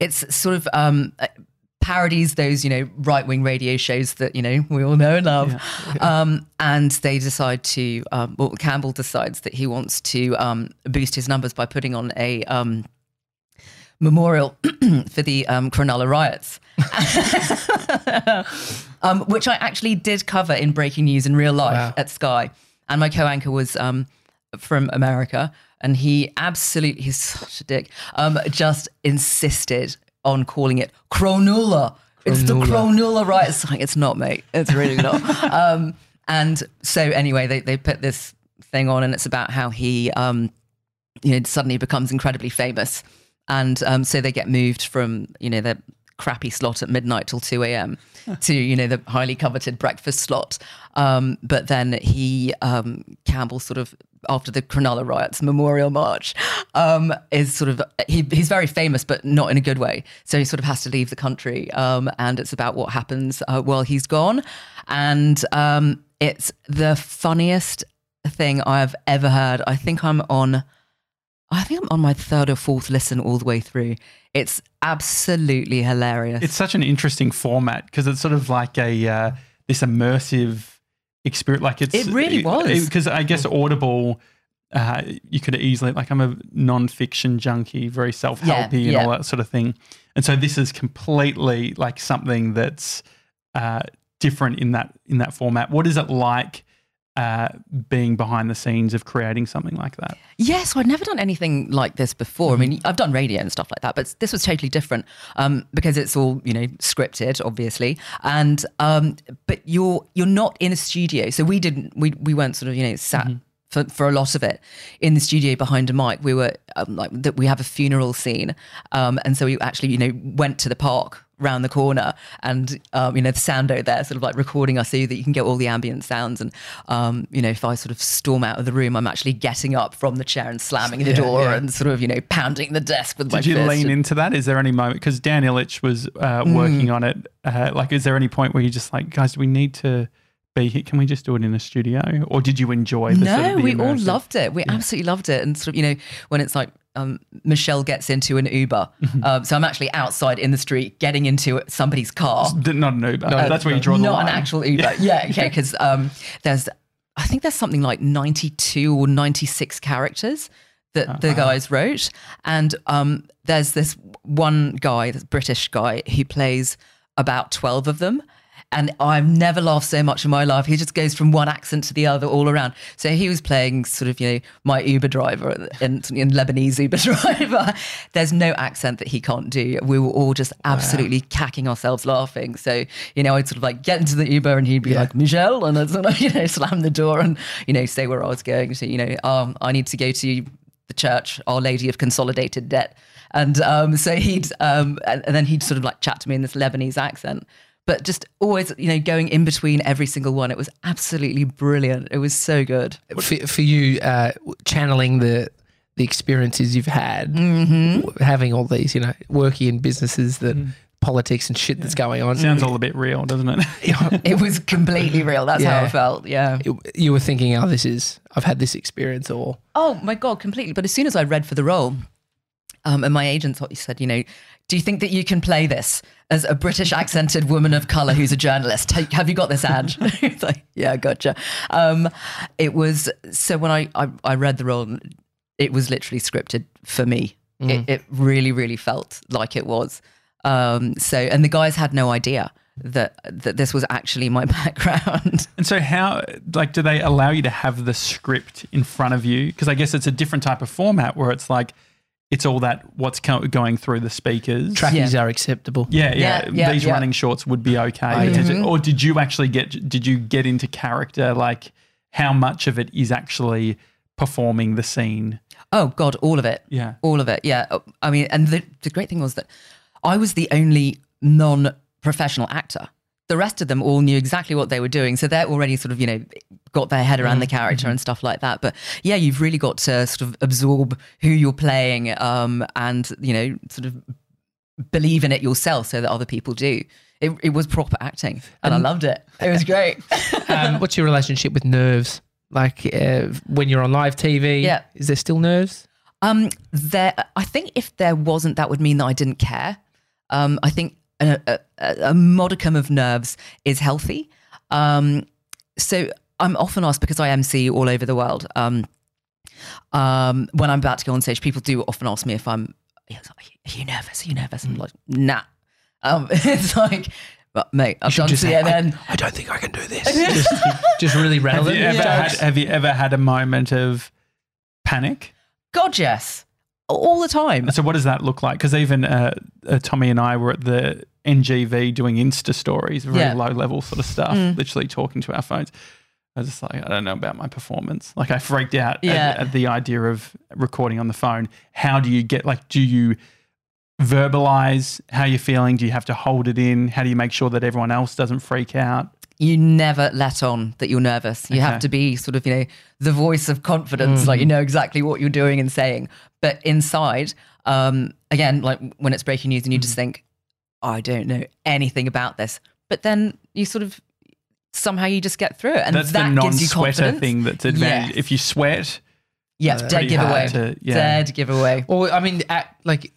it's sort of um, parodies those, you know, right-wing radio shows that, you know, we all know and love. Yeah. Um, and they decide to, um, well, Campbell decides that he wants to um, boost his numbers by putting on a um, memorial for the um, Cronulla riots, um, which I actually did cover in Breaking News in real life wow. at Sky. And my co-anchor was um, from America. And he absolutely, he's such a dick, um, just insisted on calling it Cronulla. It's the Cronulla riot. It's like, it's not, mate. It's really not. um, and so anyway, they, they put this thing on and it's about how he um, you know, suddenly becomes incredibly famous. And um, so they get moved from, you know, their crappy slot at midnight till two a.m. to, you know, the highly coveted breakfast slot. Um, but then he, um, Campbell sort of, after the Cronulla riots memorial march, um, is sort of, he, he's very famous, but not in a good way. So he sort of has to leave the country. Um, and it's about what happens uh, while he's gone. And um, it's the funniest thing I've ever heard. I think I'm on, I think I'm on my third or fourth listen all the way through. It's absolutely hilarious. It's such an interesting format because it's sort of like a, uh, this immersive experience, like it's it really was because I guess Audible, uh, you could easily, like, I'm a non-fiction junkie, very self-helpy yeah, and yeah. all that sort of thing, and so this is completely like something that's uh, different in that in that format. What is it like uh, being behind the scenes of creating something like that? Yeah, so I'd never done anything like this before. Mm-hmm. I mean, I've done radio and stuff like that, but this was totally different um, because it's all, you know, scripted, obviously, and um, but you're you're not in a studio. So we didn't we we weren't sort of, you know, sat mm-hmm. for for a lot of it in the studio behind a mic. We were um, like that. We have a funeral scene, um, and so we actually, you know, went to the park round the corner and, um, you know, the Soundo there sort of like recording us so that you can get all the ambient sounds. And, um, you know, if I sort of storm out of the room, I'm actually getting up from the chair and slamming the yeah, door yeah. and sort of, you know, pounding the desk with Did my fist. Did you lean and, into that? Is there any moment? Because Dan Illich was uh, working mm. on it. Uh, like, is there any point where you're just like, guys, do we need to be here? Can we just do it in a studio? Or did you enjoy the No, sort of the we immersive? All loved it. We yeah. absolutely loved it. And sort of, you know, when it's like, Um, Michelle gets into an Uber. Mm-hmm. um, so I'm actually outside in the street getting into somebody's car. Not an Uber. No, uh, that's where you draw the line. Not an actual Uber. Yeah, yeah okay, because um, there's, I think there's something like ninety-two or ninety-six characters that uh-huh. the guys wrote. And um, there's this one guy, this British guy, he plays about twelve of them. And I've never laughed so much in my life. He just goes from one accent to the other all around. So he was playing sort of, you know, my Uber driver and, and Lebanese Uber driver. There's no accent that he can't do. We were all just absolutely wow. cacking ourselves laughing. So, you know, I'd sort of like get into the Uber and he'd be yeah. like, Michelle, and I'd sort of, you know, slam the door and, you know, say where I was going. So, you know, um, I need to go to the church, Our Lady of Consolidated Debt. And um, so he'd, um, and, and then he'd sort of like chat to me in this Lebanese accent. But just always, you know, going in between every single one. It was absolutely brilliant. It was so good. For, for you, uh, channeling the the experiences you've had, mm-hmm. having all these, you know, working in businesses that mm. politics and shit yeah. that's going on. Sounds all a bit real, doesn't it? It was completely real. That's yeah. how I felt, yeah. It, you were thinking, oh, this is, I've had this experience or... Oh, my God, completely. But as soon as I read for the role... Um, and my agent thought, he said, you know, do you think that you can play this as a British accented woman of colour who's a journalist? Have you got this, Ange? It's like, yeah, gotcha. Um, it was, so when I, I, I read the role, it was literally scripted for me. Mm. It, it really, really felt like it was. Um, so, and the guys had no idea that that this was actually my background. And so how, like, do they allow you to have the script in front of you? Because I guess it's a different type of format where it's like, it's all that what's going through the speakers. Trackies yeah. are acceptable. Yeah, yeah. yeah, yeah These yeah. running shorts would be okay. Oh, yeah. Or did you actually get, did you get into character? Like, how much of it is actually performing the scene? Oh, God, all of it. Yeah. All of it, yeah. I mean, and the, the great thing was that I was the only non-professional actor. The rest of them all knew exactly what they were doing. So they're already sort of, you know, got their head around the character and stuff like that. But yeah, you've really got to sort of absorb who you're playing um, and, you know, sort of believe in it yourself so that other people do. It, it was proper acting and um, I loved it. It was great. um, what's your relationship with nerves? Like uh, when you're on live T V, yeah. is there still nerves? Um, there, I think if there wasn't, that would mean that I didn't care. Um, I think... A, a, a modicum of nerves is healthy. Um, so I'm often asked, because I emcee all over the world, um, um, when I'm about to go on stage, people do often ask me if I'm, are you nervous? Are you nervous? I'm like, nah. Um, it's like, well, mate, I've done C N N. Say, I, I don't think I can do this. just, just really relevant. Have you, ever had, have you ever had a moment of panic? God, yes. All the time. So what does that look like? Because even uh, uh, Tommy and I were at the N G V doing Insta stories, very yeah. low level sort of stuff, mm. literally talking to our phones. I was just like, I don't know about my performance. Like I freaked out yeah. at, at the idea of recording on the phone. How do you get, like, do you verbalize how you're feeling? Do you have to hold it in? How do you make sure that everyone else doesn't freak out? You never let on that you're nervous. You okay. have to be sort of, you know, the voice of confidence, mm. like you know exactly what you're doing and saying. But inside, um, again, like when it's breaking news and you mm. just think, I don't know anything about this. But then you sort of, somehow you just get through it. And that's that the non-sweater thing that's advantage. Yes. If you sweat, yeah, uh, dead giveaway. To, yeah. Dead giveaway. Or I mean, at, like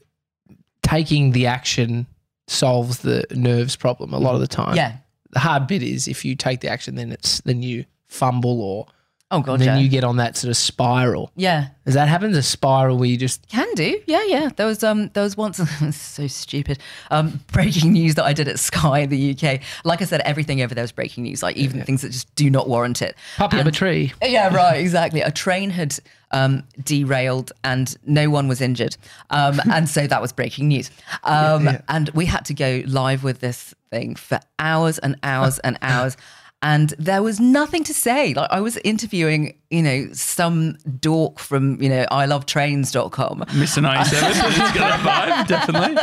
taking the action solves the nerves problem a lot of the time. Yeah. The hard bit is if you take the action, then it's then you fumble or oh god, then yeah. you get on that sort of spiral. Yeah, does that happen? The spiral where you just can do. Yeah, yeah. There was um, there was once so stupid um, breaking news that I did at Sky in the U K. Like I said, everything over there was breaking news. Like even yeah. things that just do not warrant it. Puppy up a tree. Yeah, right. Exactly. A train had um, derailed and no one was injured, um, and so that was breaking news. Um, yeah, yeah. And we had to go live with this thing for hours and hours and hours, and there was nothing to say. Like I was interviewing, you know, some dork from, you know, I love trains dot com. Mister ninety-seven, it's got a vibe, definitely.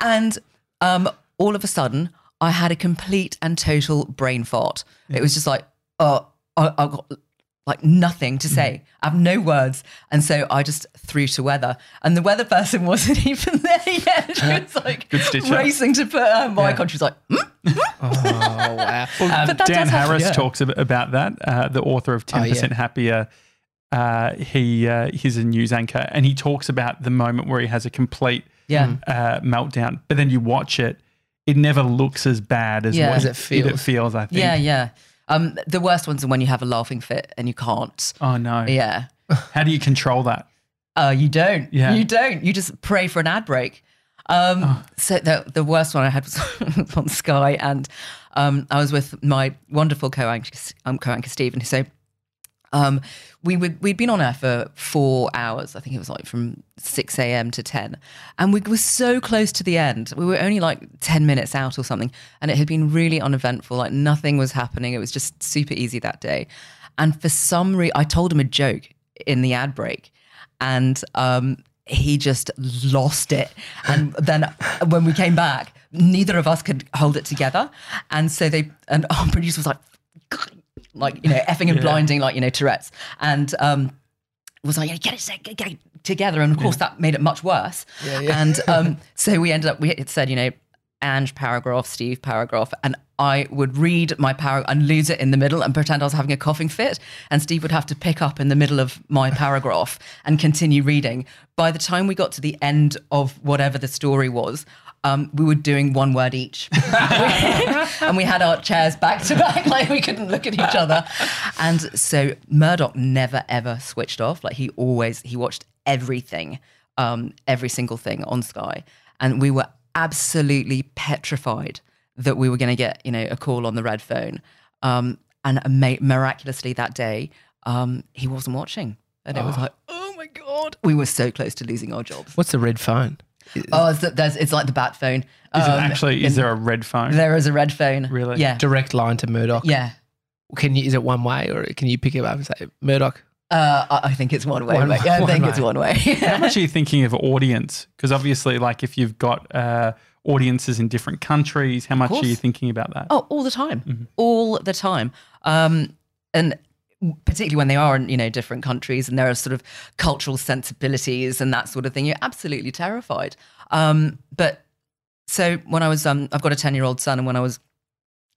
And um, all of a sudden, I had a complete and total brain fart. Yeah. It was just like, oh, I, I got like nothing to say. I have no words. And so I just threw to weather. And the weather person wasn't even there yet. She was like racing to put her mic on. She was like, hmm? Oh, wow. Well, um, Dan Harris yeah. talks about that, uh, the author of ten percent oh, yeah. Happier. Uh, he uh, He's a news anchor and he talks about the moment where he has a complete yeah. uh, meltdown. But then you watch it, it never looks as bad as, yeah. what as it, feels. it feels, I think. Yeah, yeah. Um, the worst ones are when you have a laughing fit and you can't. Oh, no. Yeah. How do you control that? Uh, you don't. Yeah. You don't. You just pray for an ad break. Um, oh. So the, the worst one I had was on Sky and um, I was with my wonderful co-anchor, um, co-anchor Stephen. So um, we would, we'd been on air for four hours. I think it was like from six a m to ten. And we were so close to the end. We were only like ten minutes out or something. And it had been really uneventful. Like nothing was happening. It was just super easy that day. And for some reason, I told him a joke in the ad break. And um, he just lost it. And then when we came back, neither of us could hold it together. And so they, and our producer was like, like, you know, effing and yeah. blinding, like, you know, Tourette's. And um, was like, yeah, get it, get it together. And of course, yeah. that made it much worse. Yeah, yeah. And um, so we ended up, we it said, you know, Ange paragraph, Steve paragraph. And I would read my paragraph and lose it in the middle and pretend I was having a coughing fit. And Steve would have to pick up in the middle of my paragraph and continue reading. By the time we got to the end of whatever the story was, um, we were doing one word each. And we had our chairs back to back, like we couldn't look at each other. And so Murdoch never, ever switched off. Like he always, he watched everything. um, every single thing on Sky. And we were absolutely petrified that we were going to get, you know, a call on the red phone. Um, and miraculously that day, um, he wasn't watching. And it oh. was like, oh my God. We were so close to losing our jobs. What's the red phone? Oh, it's, there's, it's like the bat phone. Um, is it actually, is in, there a red phone? There is a red phone. Really? Yeah. Direct line to Murdoch. Yeah. Can you, is it one way or can you pick it up and say, Murdoch? Uh, I think it's one way. One, but, yeah, one I think way. it's one way. How much are you thinking of audience? Because obviously, like if you've got uh, audiences in different countries, how much are you thinking about that? Oh, all the time, mm-hmm. all the time. Um, and particularly when they are in, you know, different countries and there are sort of cultural sensibilities and that sort of thing, you're absolutely terrified. Um, but so when I was, um, I've got a ten-year-old son, and when I was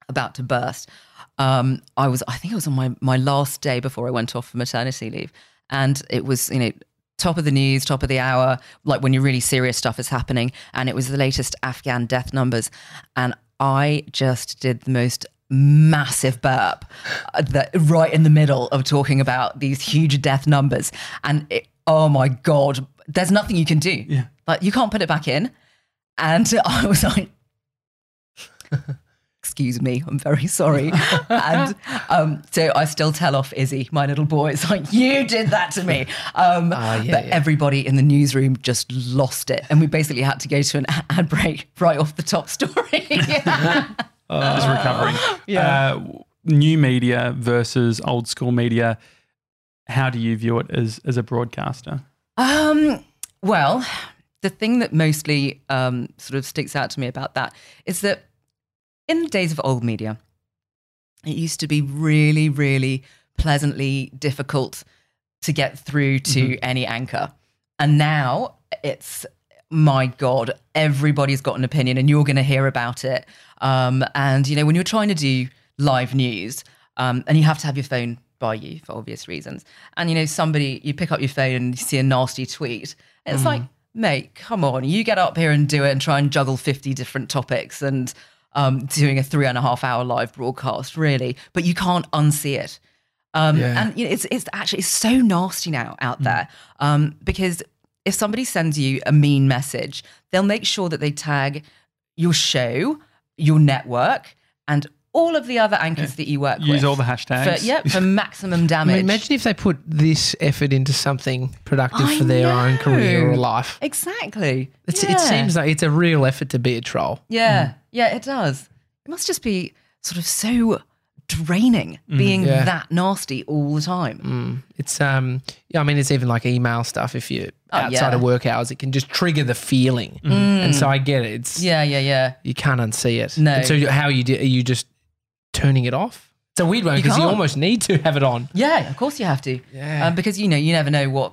about to burst, Um, I was, I think I was on my, my last day before I went off for maternity leave, and it was, you know, top of the news, top of the hour, like when your really serious stuff is happening, and it was the latest Afghan death numbers, and I just did the most massive burp that, right in the middle of talking about these huge death numbers, and it, oh my God, there's nothing you can do. Yeah. Like you can't put it back in, and I was like... Excuse me, I'm very sorry. And um, so I still tell off Izzy, my little boy. It's like, you did that to me. Um, uh, yeah, but yeah. everybody in the newsroom just lost it. And we basically had to go to an ad break right off the top story. yeah. uh, just recovering. Yeah. Uh, new media versus old school media. How do you view it as, as a broadcaster? Um, well, the thing that mostly um, sort of sticks out to me about that is that in the days of old media, it used to be really, really pleasantly difficult to get through to mm-hmm. any anchor. And now it's, my God, everybody's got an opinion and you're going to hear about it. Um, and, you know, when you're trying to do live news um, and you have to have your phone by you for obvious reasons. And, you know, somebody, you pick up your phone and you see a nasty tweet. It's mm. like, mate, come on, you get up here and do it and try and juggle fifty different topics and... Um, doing a three and a half hour live broadcast, really, but you can't unsee it. Um, yeah. And you know, it's it's actually it's so nasty now out mm. there um, because if somebody sends you a mean message, they'll make sure that they tag your show, your network, and all of the other anchors yeah. that you work Use with. Use all the hashtags. For, yeah, for maximum damage. I mean, imagine if they put this effort into something productive I for their know. own career or life. Exactly. It's, yeah. It seems like it's a real effort to be a troll. Yeah. Mm. Yeah, it does. It must just be sort of so draining mm, being yeah. that nasty all the time. Mm. It's um, yeah. I mean, it's even like email stuff. If you're oh, outside yeah. of work hours, it can just trigger the feeling. Mm. And so I get it. It's yeah, yeah, yeah. You can't unsee it. No. And so how are you do? Are you just turning it off? It's a weird one because you, you almost need to have it on. Yeah, of course you have to. Yeah. Um, because you know you never know what.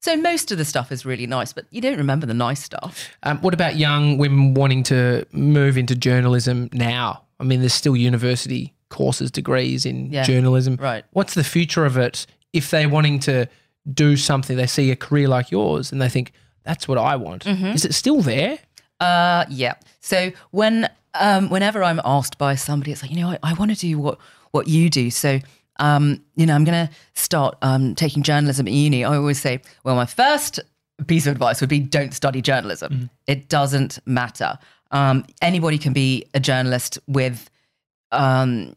So most of the stuff is really nice, but you don't remember the nice stuff. Um, what about young women wanting to move into journalism now? I mean, there's still university courses, degrees in yeah, journalism. Right. What's the future of it if they're wanting to do something, they see a career like yours and they think, that's what I want. Mm-hmm. Is it still there? Uh, yeah. So when um, whenever I'm asked by somebody, it's like, you know, I, I want to do what, what you do. So... Um, you know, I'm going to start um, taking journalism at uni. I always say, well, my first piece of advice would be don't study journalism. Mm. It doesn't matter. Um, anybody can be a journalist with, um,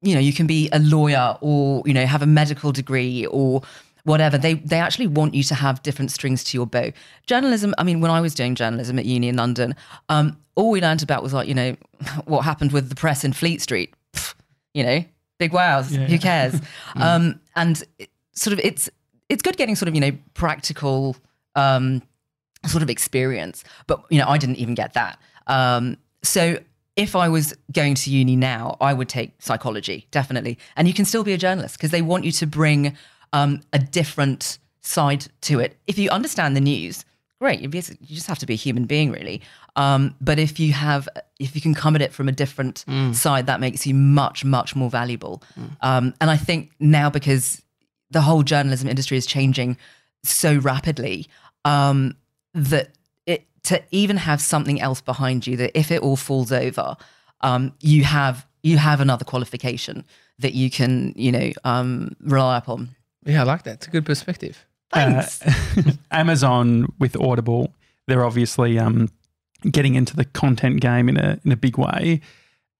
you know, you can be a lawyer or, you know, have a medical degree or whatever. They, they actually want you to have different strings to your bow. Journalism, I mean, when I was doing journalism at uni in London, um, all we learned about was like, you know, what happened with the press in Fleet Street, Pfft, you know. Big wows, yeah, who cares? yeah. um, and it, sort of it's it's good getting sort of, you know, practical um, sort of experience. But, you know, I didn't even get that. Um, so if I was going to uni now, I would take psychology, definitely. And you can still be a journalist because they want you to bring um, a different side to it. If you understand the news, great. You just have to be a human being, really. Um, but if you have, if you can come at it from a different mm. side, that makes you much, much more valuable. Mm. Um, and I think now because the whole journalism industry is changing so rapidly, um, that it, to even have something else behind you, that if it all falls over, um, you have you have another qualification that you can, you know, um, rely upon. Yeah, I like that. It's a good perspective. Thanks. Uh, Amazon with Audible, they're obviously um, getting into the content game in a in a big way.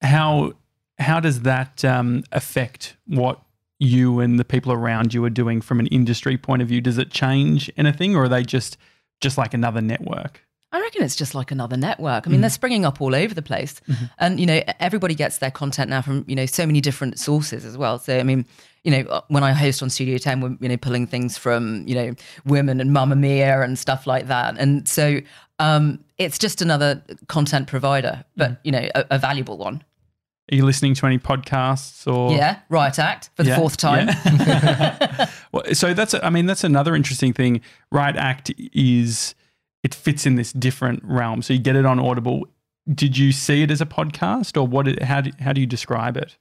How how does that um, affect what you and the people around you are doing from an industry point of view? Does it change anything, or are they just just like another network? I reckon it's just like another network. I mean, mm-hmm. they're springing up all over the place. Mm-hmm. And, you know, everybody gets their content now from, you know, so many different sources as well. So, I mean, you know, when I host on Studio ten, we're, you know, pulling things from, you know, Women and Mamma Mia and stuff like that. And so um, it's just another content provider, but, mm-hmm. you know, a, a valuable one. Are you listening to any podcasts or? Yeah, Riot Act for the yeah, fourth time. Yeah. Well, so that's, I mean, that's another interesting thing. Riot Act is... it fits in this different realm. So you get it on Audible. Did you see it as a podcast, or what? It, how do how do you describe it?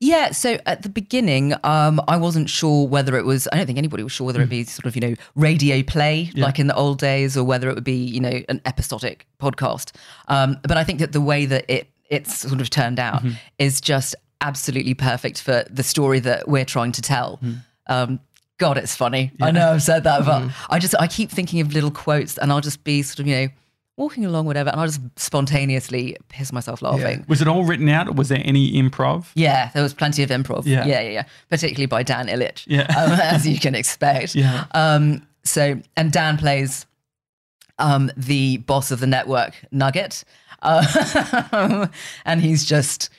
Yeah. So at the beginning, um, I wasn't sure whether it was. I don't think anybody was sure whether it'd be sort of you know radio play yeah. like in the old days, or whether it would be you know an episodic podcast. Um, but I think that the way that it it's sort of turned out mm-hmm. is just absolutely perfect for the story that we're trying to tell. Mm. Um, God, it's funny. Yeah. I know I've said that, but mm. I just, I keep thinking of little quotes and I'll just be sort of, you know, walking along, whatever, and I'll just spontaneously piss myself laughing. Yeah. Was it all written out, or was there any improv? Yeah, there was plenty of improv. Yeah, yeah, yeah. yeah. Particularly by Dan Illich, yeah. um, as you can expect. Yeah. Um, so, and Dan plays um, the boss of the network, Nugget, uh, and he's just...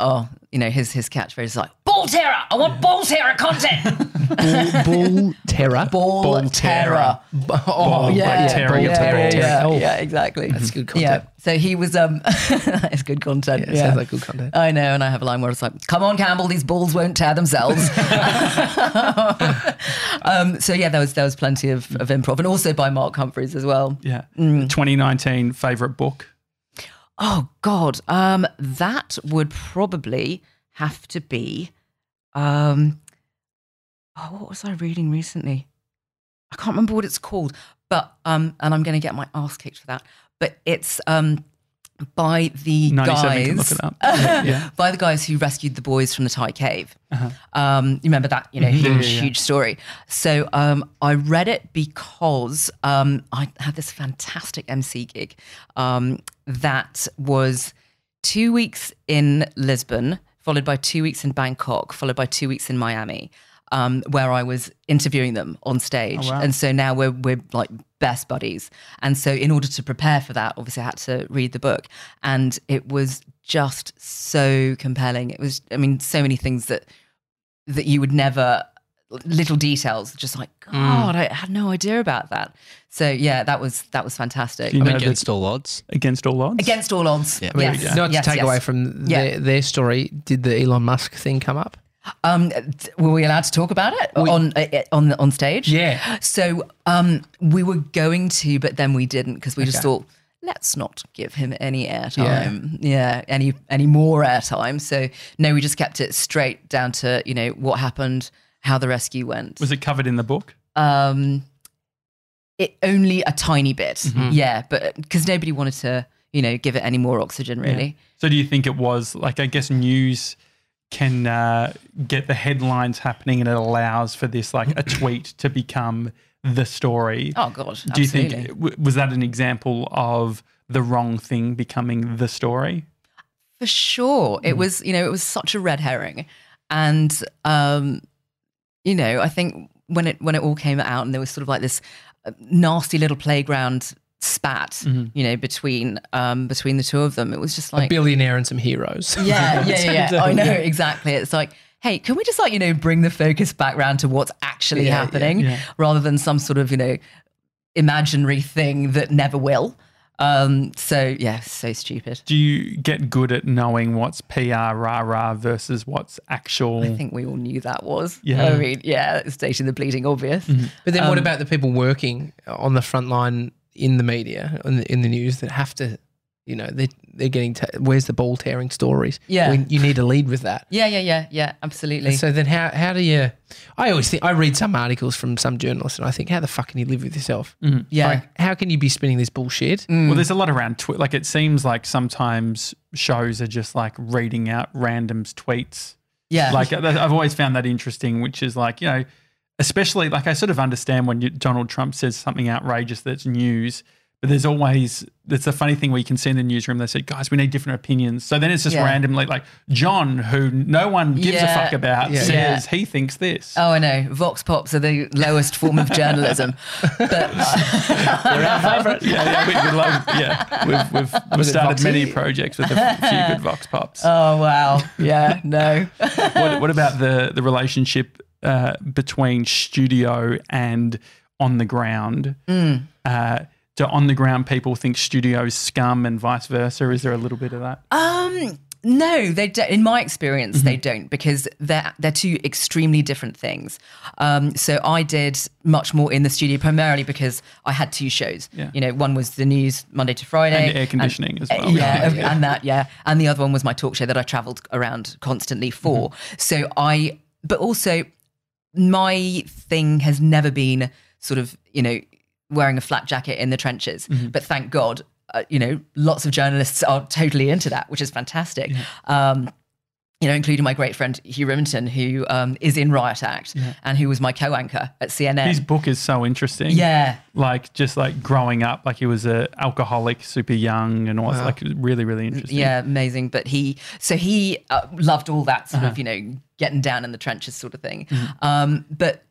oh, you know, his his catchphrase is like, ball terror. I want ball terror content. Ball, ball terror. Ball, ball terror. terror. Oh, ball, yeah. Terror. Yeah, yeah, yeah, oh. yeah, exactly. That's good content. Yeah. So he was, um, that's good content. Yeah, yeah. Sounds like good content. I know. And I have a line where it's like, come on, Campbell, these balls won't tear themselves. um, so yeah, there was, there was plenty of, of improv, and also by Mark Humphries as well. Yeah. Mm. twenty nineteen favourite book. Oh, God, um, that would probably have to be, um, oh, what was I reading recently? I can't remember what it's called, but, um, and I'm going to get my ass kicked for that, but it's um, by the guys, can look it up. yeah, yeah. by the guys who rescued the boys from the Thai cave. Uh-huh. Um, you remember that, you know, huge, yeah, yeah. huge story. So um, I read it because um, I had this fantastic M C gig, um, that was two weeks in Lisbon, followed by two weeks in Bangkok, followed by two weeks in Miami, um, where I was interviewing them on stage. Oh, wow. And so now we're we're like best buddies. And so in order to prepare for that, obviously I had to read the book. And it was just so compelling. It was, I mean, so many things that that you would never, little details, just like, God, mm. I had no idea about that. So yeah, that was that was fantastic. You know, I mean, against all odds. Against all odds? Against all odds. Yeah. Yes. Yes. Not to yes, take yes. away from yeah. their, their story, did the Elon Musk thing come up? Um, were we allowed to talk about it we, on on on stage? Yeah. So um, we were going to, but then we didn't, because we okay. just thought, let's not give him any airtime. Yeah. yeah, any any more airtime. So no, we just kept it straight down to, you know, what happened, how the rescue went. Was it covered in the book? Um, It only a tiny bit, mm-hmm. yeah, but because nobody wanted to, you know, give it any more oxygen, really. Yeah. So, do you think it was like? I guess news can uh, get the headlines happening, and it allows for this, like a tweet to become the story. Oh God! Do absolutely. you think w- was that an example of the wrong thing becoming the story? For sure, mm. it was. You know, it was such a red herring, and um, you know, I think when it when it all came out, and there was sort of like this nasty little playground spat, mm-hmm. you know, between um, between the two of them. It was just like a billionaire and some heroes. Yeah, yeah, yeah. yeah. I know, exactly. It's like, hey, can we just like, you know, bring the focus back round to what's actually yeah, happening yeah, yeah. rather than some sort of, you know, imaginary thing that never will. Um, so, yeah, so stupid. Do you get good at knowing what's P R rah-rah versus what's actual? I think we all knew that was. Yeah. I mean, yeah, it's stating the bleeding obvious. Mm-hmm. But then um, what about the people working on the front line in the media, in the, in the news, that have to, you know, they're, they're getting, t- where's the ball tearing stories? Yeah. When you need to lead with that. Yeah, yeah, yeah, yeah, absolutely. And so then how how do you, I always think, I read some articles from some journalists and I think, how the fuck can you live with yourself? Mm-hmm. Yeah. Like, how can you be spinning this bullshit? Mm. Well, there's a lot around, tw- like it seems like sometimes shows are just like reading out randoms tweets. Yeah. Like I've always found that interesting, which is like, you know, especially, like, I sort of understand when you, Donald Trump says something outrageous that's news, but there's always, that's a funny thing where you can see in the newsroom, they say, guys, we need different opinions. So then it's just yeah. randomly like John, who no one gives yeah. a fuck about, yeah. says yeah. he thinks this. Oh, I know. Vox Pops are the lowest form of journalism. But uh, they're our favourite. Yeah, yeah, we, we love, yeah. We've, we've, we've started many projects with a few good Vox Pops. Oh, wow. Yeah, no. What, what about the, the relationship uh, between studio and on the ground? Mm. Uh, do on-the-ground people think studio's scum and vice versa? Is there a little bit of that? Um, no, they don't. In my experience, mm-hmm. they don't, because they're, they're two extremely different things. Um, so I did much more in the studio primarily because I had two shows. Yeah. You know, one was the news Monday to Friday. And air conditioning and, as well. Yeah, yeah, and that, yeah. And the other one was my talk show that I travelled around constantly for. Mm-hmm. So I – but also my thing has never been sort of, you know – wearing a flat jacket in the trenches. Mm-hmm. But thank God, uh, you know, lots of journalists are totally into that, which is fantastic. Yeah. Um, you know, including my great friend Hugh Remington, who um, is in Riot Act yeah. and who was my co-anchor at C N N. His book is so interesting. Yeah. Like just like growing up, like he was an alcoholic, super young and all wow. like really, really interesting. Yeah, amazing. But he, so he uh, loved all that sort uh-huh. of, you know, getting down in the trenches sort of thing. Mm-hmm. Um, but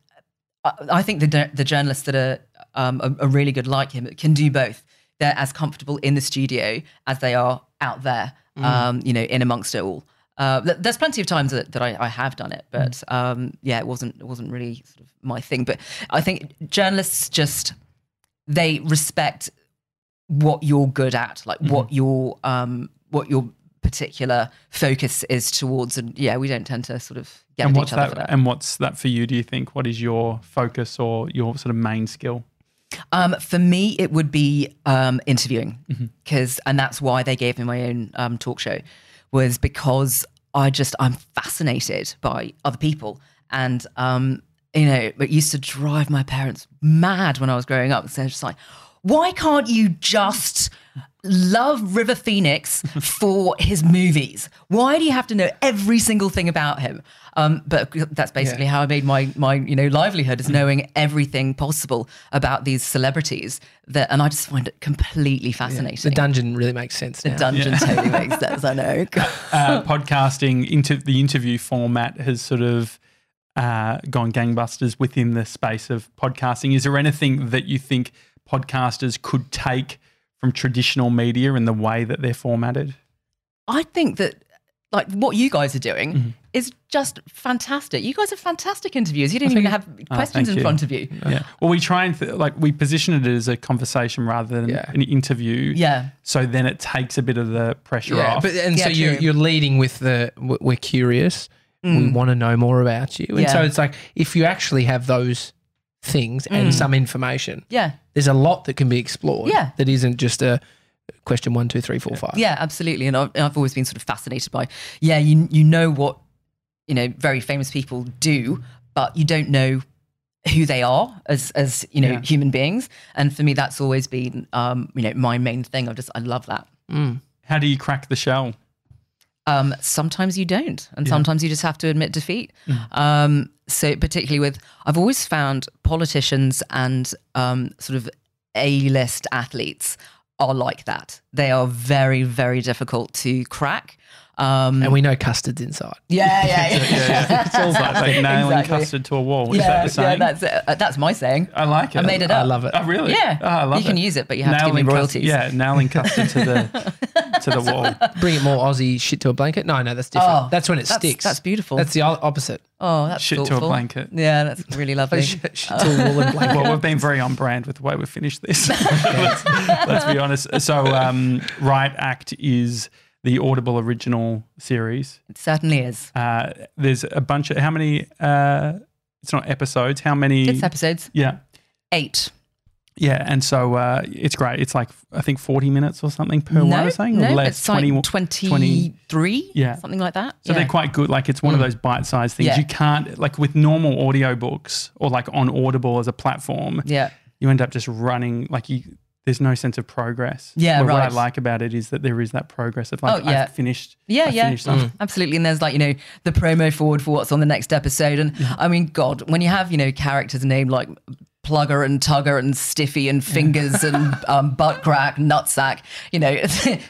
I, I think the the journalists that are, Um, a, a really good like him can do both. They're as comfortable in the studio as they are out there, mm. um, you know, in amongst it all. Uh, th- there's plenty of times that, that I, I have done it, but mm. um, yeah, it wasn't it wasn't really sort of my thing. But I think journalists just, they respect what you're good at, like mm-hmm. what your um, what your particular focus is towards. And yeah, we don't tend to sort of get at each other that, for that. And what's that for you, do you think? What is your focus or your sort of main skill? Um, for me, it would be um, interviewing, because, mm-hmm. and that's why they gave me my own um, talk show, was because I just, I'm fascinated by other people. And, um, you know, it used to drive my parents mad when I was growing up. So they're just like, why can't you just love River Phoenix for his movies? Why do you have to know every single thing about him? Um, but that's basically yeah. how I made my my you know livelihood, is knowing everything possible about these celebrities. That, and I just find it completely fascinating. Yeah. The dungeon really makes sense now. The dungeon yeah. totally makes sense. I know. uh, podcasting into the interview format has sort of uh, gone gangbusters within the space of podcasting. Is there anything that you think podcasters could take from traditional media in the way that they're formatted? I think that, like, what you guys are doing mm-hmm. is just fantastic. You guys are fantastic interviews. You don't even have questions oh, in you. front of you. Yeah. Well, we try and, th- like, we position it as a conversation rather than yeah. an interview. Yeah. So then it takes a bit of the pressure yeah, off. But, and yeah, so you're, you're leading with the, we're curious, mm. we want to know more about you. And yeah. so it's like, if you actually have those things and mm. some information, yeah, there's a lot that can be explored yeah. that isn't just a question one, two, three, four, yeah. five. Yeah, absolutely. And I've, and I've always been sort of fascinated by, yeah, you you know what, you know, very famous people do, but you don't know who they are as, as you know, yeah. human beings. And for me, that's always been, um, you know, my main thing. I just, I love that. Mm. How do you crack the shell? Um, sometimes you don't, and yeah. sometimes you just have to admit defeat. Mm. Um, so particularly with, I've always found politicians and um, sort of A-list athletes are like that. They are very, very difficult to crack. Um, and we know custard's inside. Yeah, yeah, yeah. yeah, yeah. It's all like, like nailing exactly. custard to a wall. Is yeah, that the saying? Yeah, that's it. Uh, that's my saying. I like it. I made it up. I love it. Oh, really? Yeah. Oh, I love you it. Can use it, but you have nailing to give me royalties. Custard, yeah, nailing custard to the to the wall. Bring it more Aussie shit to a blanket. No, no, that's different. Oh, that's when it that's, sticks. That's beautiful. That's the opposite. Oh, that's shit thoughtful. To a blanket. Yeah, that's really lovely. shit, shit to a woolen blanket. Well, we've been very on brand with the way we've finished this. let's, let's be honest. So um, Riot Act is the Audible original series. It certainly is. Uh, there's a bunch of, how many, uh, it's not episodes, how many? It's episodes. Yeah. Eight. Yeah, and so uh, it's great. It's like, I think forty minutes or something per no, one or something. No, less, it's twenty, like twenty-three, yeah. something like that. So yeah. they're quite good. Like it's one mm. of those bite-sized things. Yeah. You can't, like with normal audiobooks or like on Audible as a platform, yeah. you end up just running, like you, there's no sense of progress. Yeah, well, right. What I like about it is that there is that progress of like, oh, yeah. I've finished. Yeah, I've yeah, finished mm. absolutely. And there's like, you know, the promo forward for what's on the next episode. And yeah. I mean, God, when you have, you know, characters named like Plugger and Tugger and Stiffy and Fingers yeah. and um, Butt Crack, Nutsack, you know,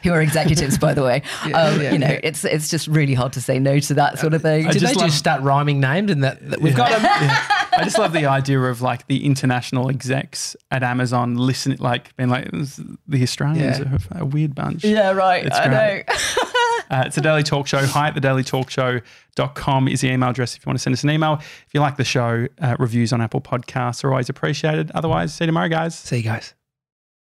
who are executives, by the way. Yeah, um, yeah, you know, yeah. it's it's just really hard to say no to that sort of thing. I Did just they love, just start rhyming names and that, that we've yeah. got them? Yeah. I just love the idea of like the international execs at Amazon listening, like being like, the Australians yeah. are a weird bunch. Yeah, right. It's I great. know. uh, it's The Daily Talk Show. Hi at the daily talk show dot com is the email address if you want to send us an email. If you like the show, uh, reviews on Apple Podcasts are always appreciated. Otherwise, see you tomorrow, guys. See you guys.